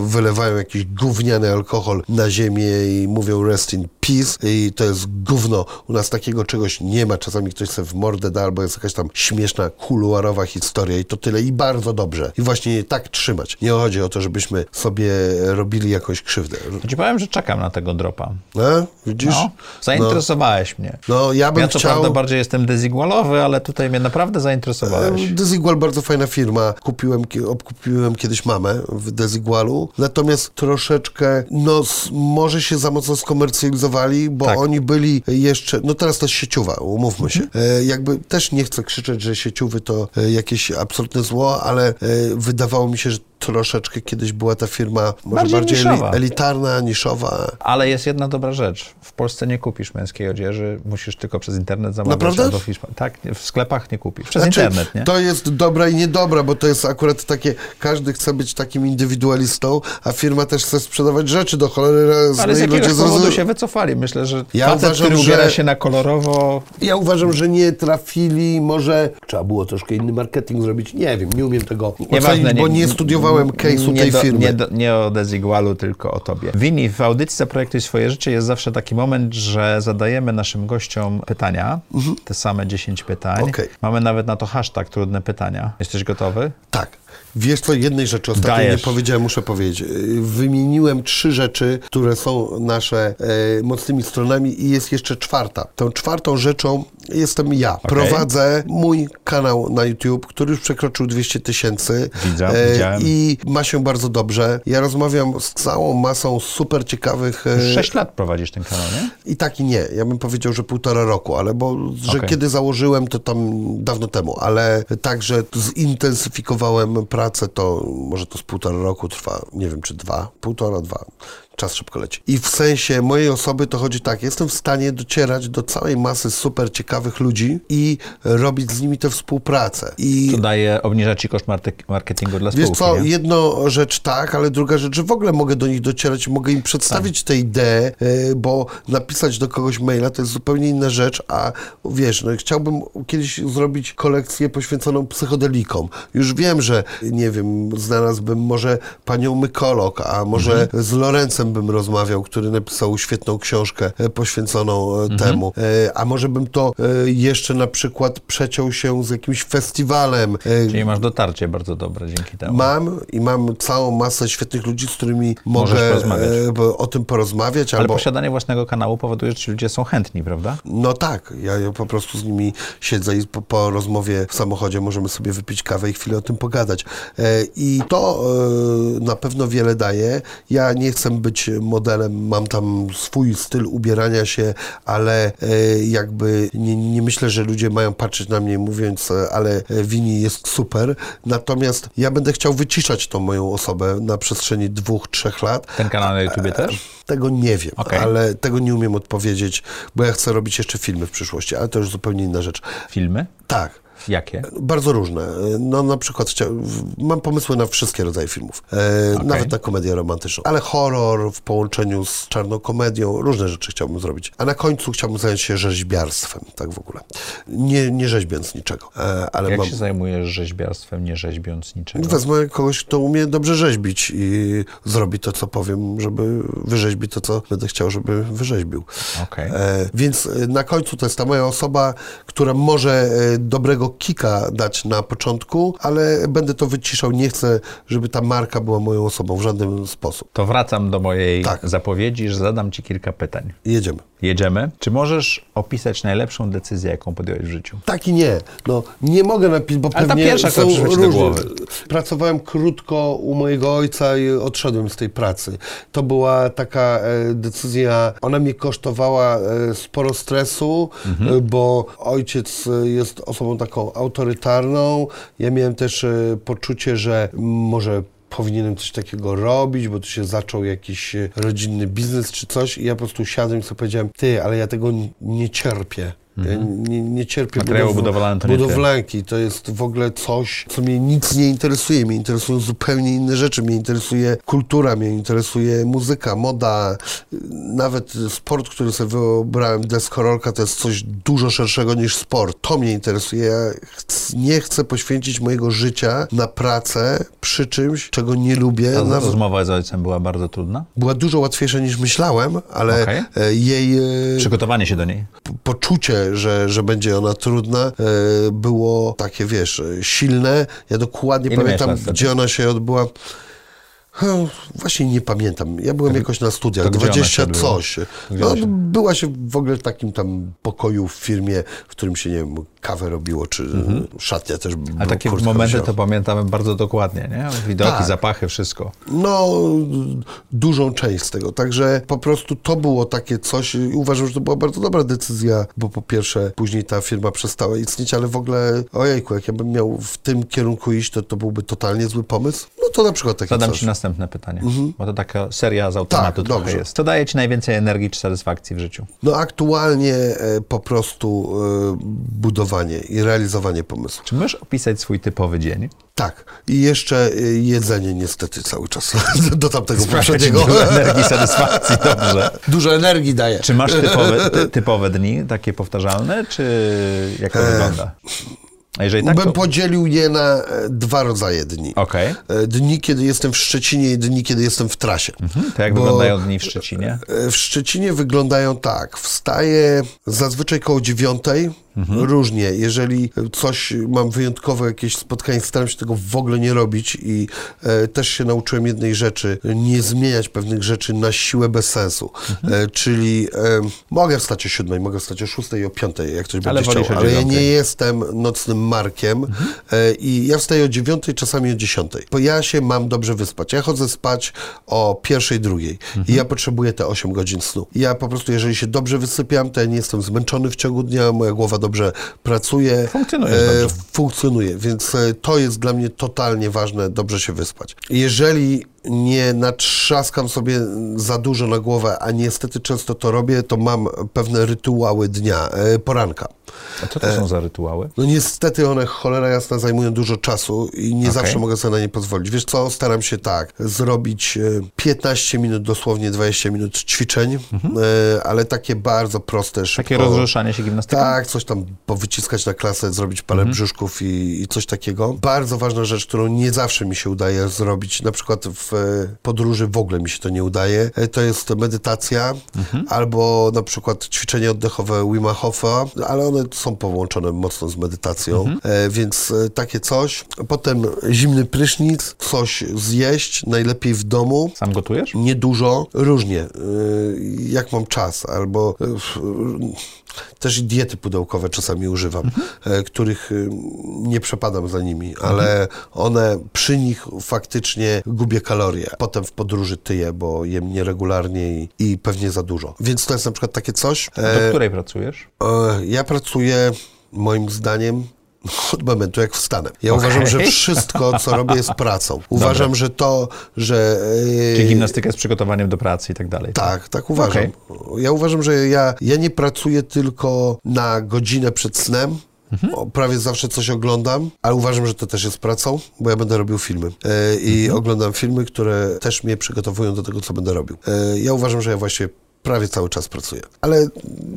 wylewają jakiś gówniany alkohol na ziemię i mówią rest in peace i to jest gówno. U nas takiego czegoś nie ma. Czasami ktoś sobie w mordę da, albo jest jakaś tam śmieszna, kuluarowa historia i to tyle i bardzo dobrze. I właśnie tak trzymać. Nie chodzi o to, żebyśmy sobie robili jakąś krzywdę. To ci powiem, że czekam na tego dropa. No, widzisz? No, zainteresowałeś mnie. No, ja bym chciał... prawda bardziej jestem Desigualowy, ale tutaj mnie naprawdę zainteresowałeś. Desigual bardzo fajna firma. Obkupiłem kiedyś mamę w Desigualu, natomiast troszeczkę, no, może się za mocno skomercjalizowali, bo oni byli jeszcze... No teraz to jest sieciowa, umówmy się. Jakby też nie chcę krzyczeć, że sieciowy to jakieś absolutne zło, ale wydawało mi się, że troszeczkę kiedyś była ta firma może bardziej niszowa. Elitarna, niszowa. Ale jest jedna dobra rzecz. W Polsce nie kupisz męskiej odzieży, musisz tylko przez internet zamawiać do Hiszpanii. Tak, w sklepach nie kupisz. Przez internet, nie? To jest dobra i niedobra, bo to jest akurat takie, każdy chce być takim indywidualistą, a firma też chce sprzedawać rzeczy do cholery. Ale z jakiegoś powodu się wycofali. Myślę, że facet, który ubiera się na kolorowo... Ja uważam, że nie trafili, może trzeba było troszkę inny marketing zrobić. Nie wiem, nie umiem tego ocenić, bo nie studiowałem case'u tej firmy. Nie o Desigualu, tylko o tobie. Wini, w audycji Zaprojektuj swoje życie jest zawsze taki moment, że zadajemy naszym gościom pytania, te same 10 pytań. Okay. Mamy nawet na to hashtag trudne pytania. Jesteś gotowy? Tak. Wiesz co, jednej rzeczy ostatnio nie powiedziałem, muszę powiedzieć. Wymieniłem 3 rzeczy, które są nasze mocnymi stronami i jest jeszcze 4. Tą 4 rzeczą jestem ja. Okay. Prowadzę mój kanał na YouTube, który już przekroczył 200 000. Widziałem. I ma się bardzo dobrze. Ja rozmawiam z całą masą super ciekawych... 6 lat prowadzisz ten kanał, nie? I tak i nie. Ja bym powiedział, że 1,5 roku, ale bo, że kiedy założyłem, to tam dawno temu, ale także zintensyfikowałem pracę, to może to z 1,5 roku trwa, nie wiem czy 2, 1,5, 2. czas szybko leci. I w sensie mojej osoby to chodzi tak, jestem w stanie docierać do całej masy super ciekawych ludzi i robić z nimi tę współpracę. I to daje, obniża ci koszt marketingu dla spółki. Wiesz co, nie? Jedna rzecz tak, ale druga rzecz, że w ogóle mogę do nich docierać, mogę im przedstawić tę ideę, bo napisać do kogoś maila to jest zupełnie inna rzecz, a wiesz, no, chciałbym kiedyś zrobić kolekcję poświęconą psychodelikom. Już wiem, że, nie wiem, znalazłbym może panią mykolog, a może z Lorencem bym rozmawiał, który napisał świetną książkę poświęconą temu. A może bym to jeszcze na przykład przeciął się z jakimś festiwalem. Czyli masz dotarcie bardzo dobre dzięki temu. Mam całą masę świetnych ludzi, z którymi mogę o tym porozmawiać. Ale posiadanie własnego kanału powoduje, że ci ludzie są chętni, prawda? No tak. Ja po prostu z nimi siedzę i po rozmowie w samochodzie możemy sobie wypić kawę i chwilę o tym pogadać. I to na pewno wiele daje. Ja nie chcę być modelem, mam tam swój styl ubierania się, ale jakby nie myślę, że ludzie mają patrzeć na mnie mówiąc, ale Wini jest super. Natomiast ja będę chciał wyciszać tą moją osobę na przestrzeni 2-3 lat. Ten kanał na YouTubie też? Tego nie wiem, ale tego nie umiem odpowiedzieć, bo ja chcę robić jeszcze filmy w przyszłości, ale to już zupełnie inna rzecz. Filmy? Tak. Jakie? Bardzo różne. No na przykład mam pomysły na wszystkie rodzaje filmów. Nawet na komedię romantyczną. Ale horror w połączeniu z czarną komedią. Różne rzeczy chciałbym zrobić. A na końcu chciałbym zająć się rzeźbiarstwem. Tak w ogóle. Nie rzeźbiąc niczego. Jak się zajmujesz rzeźbiarstwem, nie rzeźbiąc niczego? Wezmę kogoś, kto umie dobrze rzeźbić i zrobi to, co powiem, żeby wyrzeźbić to, co będę chciał, żeby wyrzeźbił. Więc na końcu to jest ta moja osoba, która może dobrego kika dać na początku, ale będę to wyciszał. Nie chcę, żeby ta marka była moją osobą w żaden sposób. To wracam do mojej zapowiedzi, że zadam ci kilka pytań. Jedziemy. Czy możesz opisać najlepszą decyzję, jaką podjąłeś w życiu? Tak i nie. No, nie mogę napisać, bo ale pewnie ta pierwsza, są która różne. Do głowy. Pracowałem krótko u mojego ojca i odszedłem z tej pracy. To była taka decyzja, ona mnie kosztowała sporo stresu, bo ojciec jest osobą taką autorytarną. Ja miałem też poczucie, że może powinienem coś takiego robić, bo tu się zaczął jakiś rodzinny biznes czy coś i ja po prostu siadłem i sobie powiedziałem, ale ja tego nie cierpię. Ja nie cierpię budowlanki. To jest w ogóle coś, co mnie nic nie interesuje. Mnie interesują zupełnie inne rzeczy. Mnie interesuje kultura, mnie interesuje muzyka, moda. Nawet sport, który sobie wybrałem, deskorolka, to jest coś dużo szerszego niż sport. To mnie interesuje. Ja nie chcę poświęcić mojego życia na pracę przy czymś, czego nie lubię. Ta rozmowa z ojcem była bardzo trudna? Była dużo łatwiejsza niż myślałem, ale jej... Przygotowanie się do niej? Poczucie, że będzie ona trudna, było takie, wiesz, silne. Ja dokładnie pamiętam, gdzie ona się odbyła. Właśnie nie pamiętam. Ja byłem jakoś na studiach, 20 coś. Była się w ogóle w takim tam pokoju w firmie, w którym się, nie wiem, kawę robiło, czy szatnia też była. A takie momenty to pamiętamy bardzo dokładnie, nie? Widoki, zapachy, wszystko. No, dużą część z tego. Także po prostu to było takie coś i uważam, że to była bardzo dobra decyzja, bo po pierwsze później ta firma przestała istnieć, ale w ogóle, ojejku, jak ja bym miał w tym kierunku iść, to byłby totalnie zły pomysł. No to na przykład takie coś. Następne pytanie, bo to taka seria z automatu trochę jest. Co daje ci najwięcej energii czy satysfakcji w życiu? No aktualnie po prostu budowanie i realizowanie pomysłów. Czy możesz opisać swój typowy dzień? Tak. I jeszcze jedzenie niestety cały czas do tamtego poprzedniego. Dużo energii, satysfakcji, dobrze. Dużo energii daje. Czy masz typowe dni, takie powtarzalne, czy jak to wygląda? Tak, bym podzielił je na dwa rodzaje dni. Dni, kiedy jestem w Szczecinie i dni, kiedy jestem w trasie. To jak wyglądają dni w Szczecinie? W Szczecinie wyglądają tak. Wstaję zazwyczaj koło 9:00. Różnie. Jeżeli coś mam wyjątkowe, jakieś spotkanie, staram się tego w ogóle nie robić i też się nauczyłem jednej rzeczy, nie zmieniać pewnych rzeczy na siłę bez sensu. Czyli mogę wstać o 7:00, mogę wstać o 6:00 i o 5:00, jak ktoś będzie chciał, ale ja nie jestem nocnym markiem i ja wstaję o 9:00, czasami o 10:00. Bo ja się mam dobrze wyspać. Ja chodzę spać o 1:00, 2:00 i ja potrzebuję te 8 godzin snu. Ja po prostu, jeżeli się dobrze wysypiam, to ja nie jestem zmęczony w ciągu dnia, moja głowa dobrze pracuje, funkcjonuje, więc to jest dla mnie totalnie ważne, dobrze się wyspać. Jeżeli nie natrzaskam sobie za dużo na głowę, a niestety często to robię, to mam pewne rytuały dnia, poranka. A co to są za rytuały? No niestety one, cholera jasna, zajmują dużo czasu i nie zawsze mogę sobie na nie pozwolić. Wiesz co, staram się tak, zrobić 15 minut, dosłownie 20 minut ćwiczeń, ale takie bardzo proste, szybko. Takie rozruszanie się gimnastyką? Tak, coś tam powyciskać na klasę, zrobić parę brzuszków i coś takiego. Bardzo ważna rzecz, którą nie zawsze mi się udaje zrobić, na przykład w podróży w ogóle mi się to nie udaje, to jest medytacja albo na przykład ćwiczenie oddechowe Wima Hofa, ale one są połączone mocno z medytacją, więc takie coś. Potem zimny prysznic, coś zjeść, najlepiej w domu. Sam gotujesz? Niedużo, różnie, jak mam czas, albo też diety pudełkowe czasami używam, których nie przepadam za nimi, ale one, przy nich faktycznie gubię kalorie. Potem w podróży tyję, bo jem nieregularnie i pewnie za dużo. Więc to jest na przykład takie coś. Do której pracujesz? Ja pracuję, moim zdaniem, od momentu, jak wstanę. Ja uważam, że wszystko, co robię, jest pracą. Uważam, że to, że... Czyli gimnastyka jest przygotowaniem do pracy i tak dalej. Tak, tak uważam. Ja uważam, że ja nie pracuję tylko na godzinę przed snem. Prawie zawsze coś oglądam, ale uważam, że to też jest pracą, bo ja będę robił filmy i oglądam filmy, które też mnie przygotowują do tego, co będę robił. Ja uważam, że ja właściwie prawie cały czas pracuję. Ale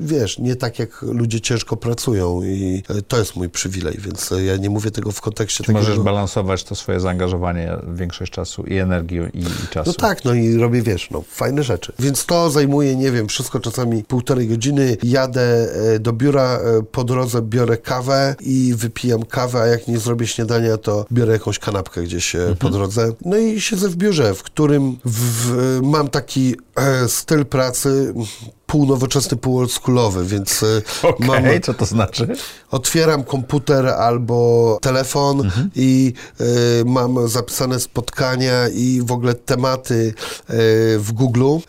wiesz, nie tak jak ludzie ciężko pracują i to jest mój przywilej, więc ja nie mówię tego w kontekście takiego... Możesz balansować to swoje zaangażowanie, większość czasu i energii i czasu. No tak, no i robię, wiesz, no fajne rzeczy. Więc to zajmuje, nie wiem, wszystko czasami półtorej godziny. Jadę do biura, po drodze biorę kawę i wypijam kawę, a jak nie zrobię śniadania, to biorę jakąś kanapkę gdzieś po drodze. No i siedzę w biurze, w którym mam taki styl pracy, półnowoczesny, pół oldschoolowy, więc mam... co to znaczy? Otwieram komputer albo telefon i mam zapisane spotkania i w ogóle tematy w Google'u,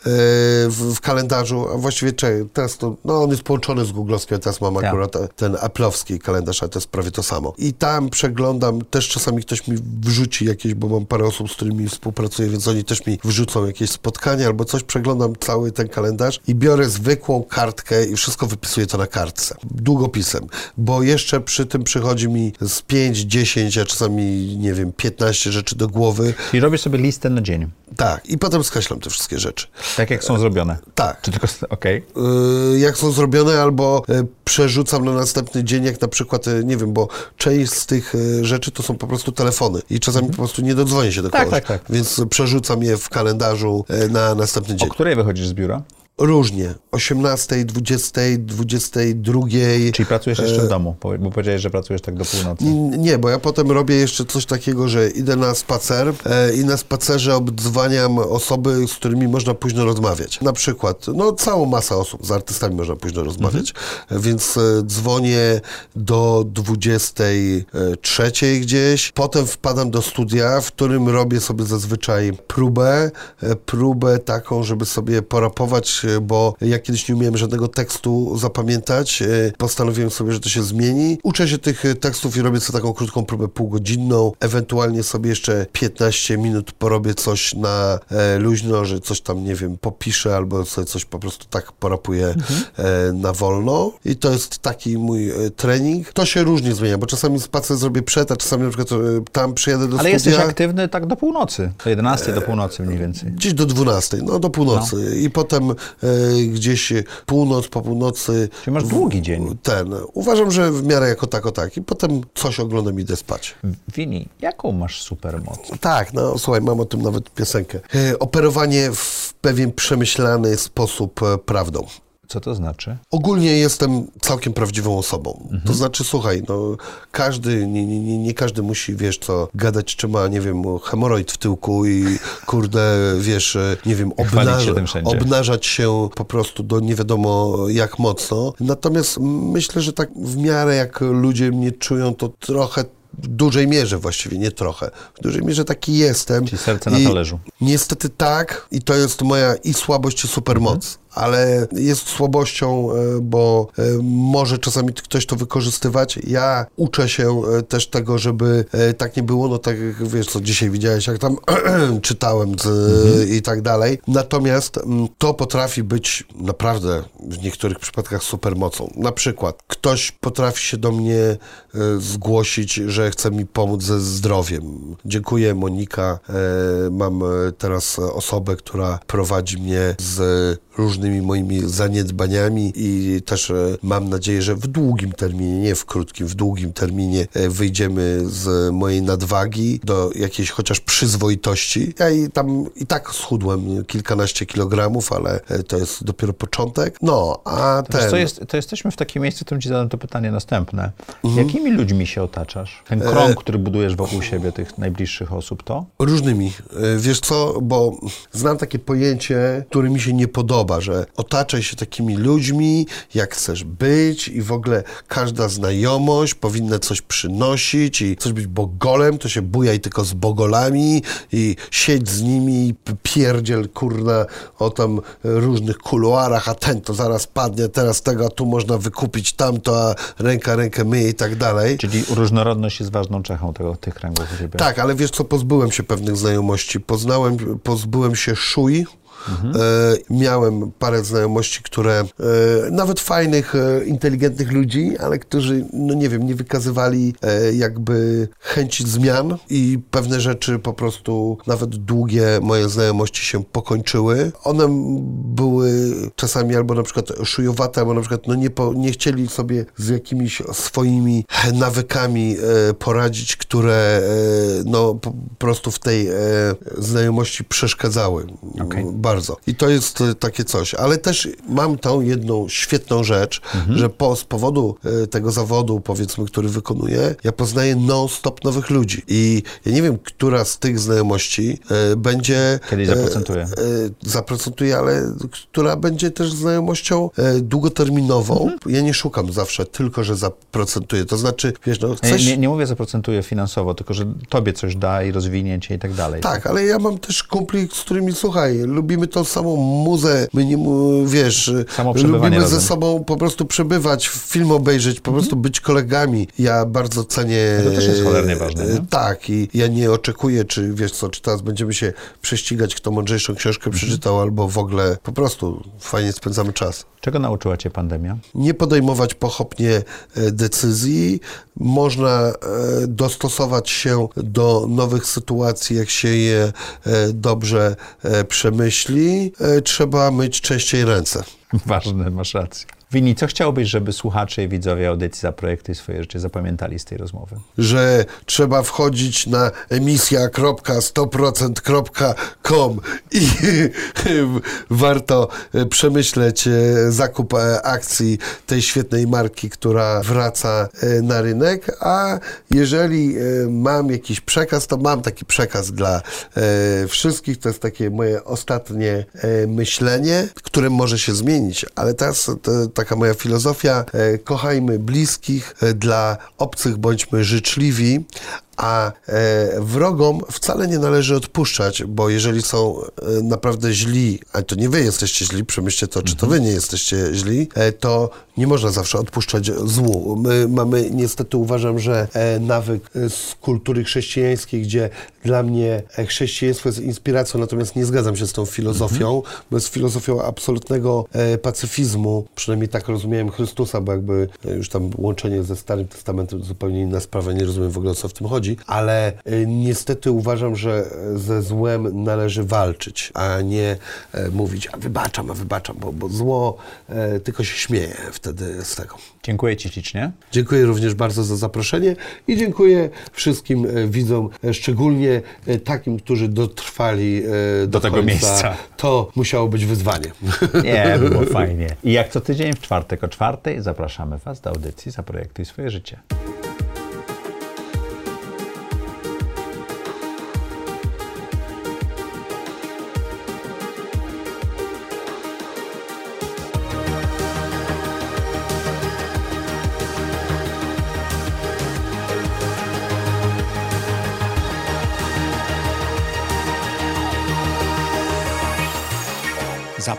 w kalendarzu, a właściwie teraz to, no on jest połączony z googlowskim, teraz mam akurat ten apple'owski kalendarz, ale to jest prawie to samo. I tam przeglądam, też czasami ktoś mi wrzuci jakieś, bo mam parę osób, z którymi współpracuję, więc oni też mi wrzucą jakieś spotkania albo coś, przeglądam cały ten kalendarz i biorę zwykłą kartkę i wszystko wypisuję to na kartce, długopisem, bo jeszcze przy tym przychodzi mi z 5, 10, a czasami, nie wiem, 15 rzeczy do głowy. I robię sobie listę na dzień. Tak, i potem skreślam te wszystkie rzeczy. Tak jak są zrobione? Tak. Czy tylko, jak są zrobione, albo przerzucam na następny dzień, jak na przykład, nie wiem, bo część z tych rzeczy to są po prostu telefony i czasami po prostu nie dodzwonię się do kogoś, więc przerzucam je w kalendarzu na następny dzień. O której wychodzisz z biura? Różnie. 18, 20, 22. Czyli pracujesz jeszcze w domu, bo powiedziałeś, że pracujesz tak do północy. Nie, bo ja potem robię jeszcze coś takiego, że idę na spacer i na spacerze obdzwaniam osoby, z którymi można późno rozmawiać. Na przykład, no całą masę osób, z artystami można późno rozmawiać, więc dzwonię do 23 gdzieś. Potem wpadam do studia, w którym robię sobie zazwyczaj próbę taką, żeby sobie porapować, bo ja kiedyś nie umiałem żadnego tekstu zapamiętać. Postanowiłem sobie, że to się zmieni. Uczę się tych tekstów i robię sobie taką krótką próbę półgodzinną. Ewentualnie sobie jeszcze 15 minut porobię coś na luźno, że coś tam, nie wiem, popiszę albo sobie coś po prostu tak porapuję na wolno. I to jest taki mój trening. To się różnie zmienia, bo czasami spacer zrobię przed, a czasami na przykład tam przyjadę do studia. Ale jesteś aktywny tak do północy. Do 11 do północy mniej więcej. Gdzieś do 12, no do północy. No. I potem gdzieś północ, po północy. Czyli masz długi dzień. Uważam, że w miarę jako tak, I potem coś oglądam i idę spać. Wini, jaką masz supermoc? Tak, no słuchaj, mam o tym nawet piosenkę. Operowanie w pewien przemyślany sposób prawdą. Co to znaczy? Ogólnie jestem całkiem prawdziwą osobą. To znaczy, słuchaj, no każdy, nie każdy musi, wiesz co, gadać, czy ma, nie wiem, hemoroid w tyłku i kurde, wiesz, nie wiem, obnażać się po prostu do nie wiadomo jak mocno. Natomiast myślę, że tak w miarę jak ludzie mnie czują, to trochę w dużej mierze właściwie, nie trochę. W dużej mierze taki jestem. Czyli serce na talerzu. Niestety tak i to jest moja i słabość, i supermoc. ale jest słabością, bo może czasami ktoś to wykorzystywać. Ja uczę się też tego, żeby tak nie było, no tak jak wiesz, co dzisiaj widziałeś, jak tam czytałem i tak dalej. Natomiast to potrafi być naprawdę w niektórych przypadkach supermocą. Na przykład ktoś potrafi się do mnie zgłosić, że chce mi pomóc ze zdrowiem. Dziękuję, Monika. Mam teraz osobę, która prowadzi mnie z różnymi moimi zaniedbaniami i też mam nadzieję, że w długim terminie, nie w krótkim, w długim terminie wyjdziemy z mojej nadwagi do jakiejś chociaż przyzwoitości. Ja i tam i tak schudłem kilkanaście kilogramów, ale to jest dopiero początek. No, a ten... To jesteśmy w takim miejscu, w którym ci zadam to pytanie następne. Jakimi ludźmi się otaczasz? Ten krąg, który budujesz wokół siebie, tych najbliższych osób, to? Różnymi. Wiesz co, bo znam takie pojęcie, które mi się nie podoba, że otaczaj się takimi ludźmi, jak chcesz być i w ogóle każda znajomość powinna coś przynosić i coś być bogolem, to się bujaj tylko z bogolami i siedź z nimi i pierdziel, kurna, o tam różnych kuluarach, a ten to zaraz padnie, teraz tego, a tu można wykupić tamto, a ręka rękę myje i tak dalej. Czyli różnorodność jest ważną cechą tych kręgów u siebie. Tak, ale wiesz co, pozbyłem się pewnych znajomości. Pozbyłem się szuj. Miałem parę znajomości, które nawet fajnych, inteligentnych ludzi, ale którzy, no nie wiem, nie wykazywali jakby chęci zmian i pewne rzeczy po prostu, nawet długie moje znajomości się pokończyły. One były czasami albo na przykład szujowate, albo na przykład nie chcieli sobie z jakimiś swoimi nawykami poradzić, które no po prostu w tej znajomości przeszkadzały. Okay. Bardzo. I to jest takie coś. Ale też mam tą jedną świetną rzecz, że z powodu tego zawodu, powiedzmy, który wykonuję, ja poznaję non-stop nowych ludzi. I ja nie wiem, która z tych znajomości będzie... Kiedyś zaprocentuje. Zaprocentuje, ale która będzie też znajomością długoterminową. Ja nie szukam zawsze tylko, że zaprocentuje. To znaczy, wiesz, no... Chcesz... Nie mówię zaprocentuje finansowo, tylko, że tobie coś da i rozwinie cię i tak dalej. Tak, ale ja mam też kumpli, z którymi, słuchaj, lubimy tą samą muzę, my nie, wiesz, lubimy razem ze sobą po prostu przebywać, film obejrzeć, po prostu być kolegami. Ja bardzo cenię... To też jest cholernie ważne. Tak, i ja nie oczekuję, czy wiesz co, czy teraz będziemy się prześcigać, kto mądrzejszą książkę przeczytał, albo w ogóle po prostu fajnie spędzamy czas. Czego nauczyła cię pandemia? Nie podejmować pochopnie decyzji. Można dostosować się do nowych sytuacji, jak się je dobrze przemyśli. Trzeba myć częściej ręce. Ważne, masz rację. Wini, co chciałbyś, żeby słuchacze i widzowie audycji Za Projekty i Swoje Życie zapamiętali z tej rozmowy? Że trzeba wchodzić na emisja.100%.com i warto przemyśleć zakup akcji tej świetnej marki, która wraca na rynek, a jeżeli mam jakiś przekaz, to mam taki przekaz dla wszystkich. To jest takie moje ostatnie myślenie, które może się zmienić, ale teraz taka moja filozofia, kochajmy bliskich, dla obcych bądźmy życzliwi, a wrogom wcale nie należy odpuszczać, bo jeżeli są naprawdę źli, a to nie wy jesteście źli, przemyślcie to, czy to wy nie jesteście źli, to nie można zawsze odpuszczać złu. My mamy, niestety uważam, że nawyk z kultury chrześcijańskiej, gdzie dla mnie chrześcijaństwo jest inspiracją, natomiast nie zgadzam się z tą filozofią, bo jest filozofią absolutnego pacyfizmu, przynajmniej tak rozumiałem Chrystusa, bo jakby już tam łączenie ze Starym Testamentem to zupełnie inna sprawa, nie rozumiem w ogóle, o co w tym chodzi. Ale niestety uważam, że ze złem należy walczyć, a nie mówić, a wybaczam, bo zło tylko się śmieje wtedy z tego. Dziękuję ci ślicznie. Dziękuję również bardzo za zaproszenie i dziękuję wszystkim widzom, szczególnie takim, którzy dotrwali do tego końca. Miejsca. To musiało być wyzwanie. Nie, było fajnie. I jak co tydzień w czwartek o 4:00 zapraszamy was do audycji Za Projekty i Swoje Życie.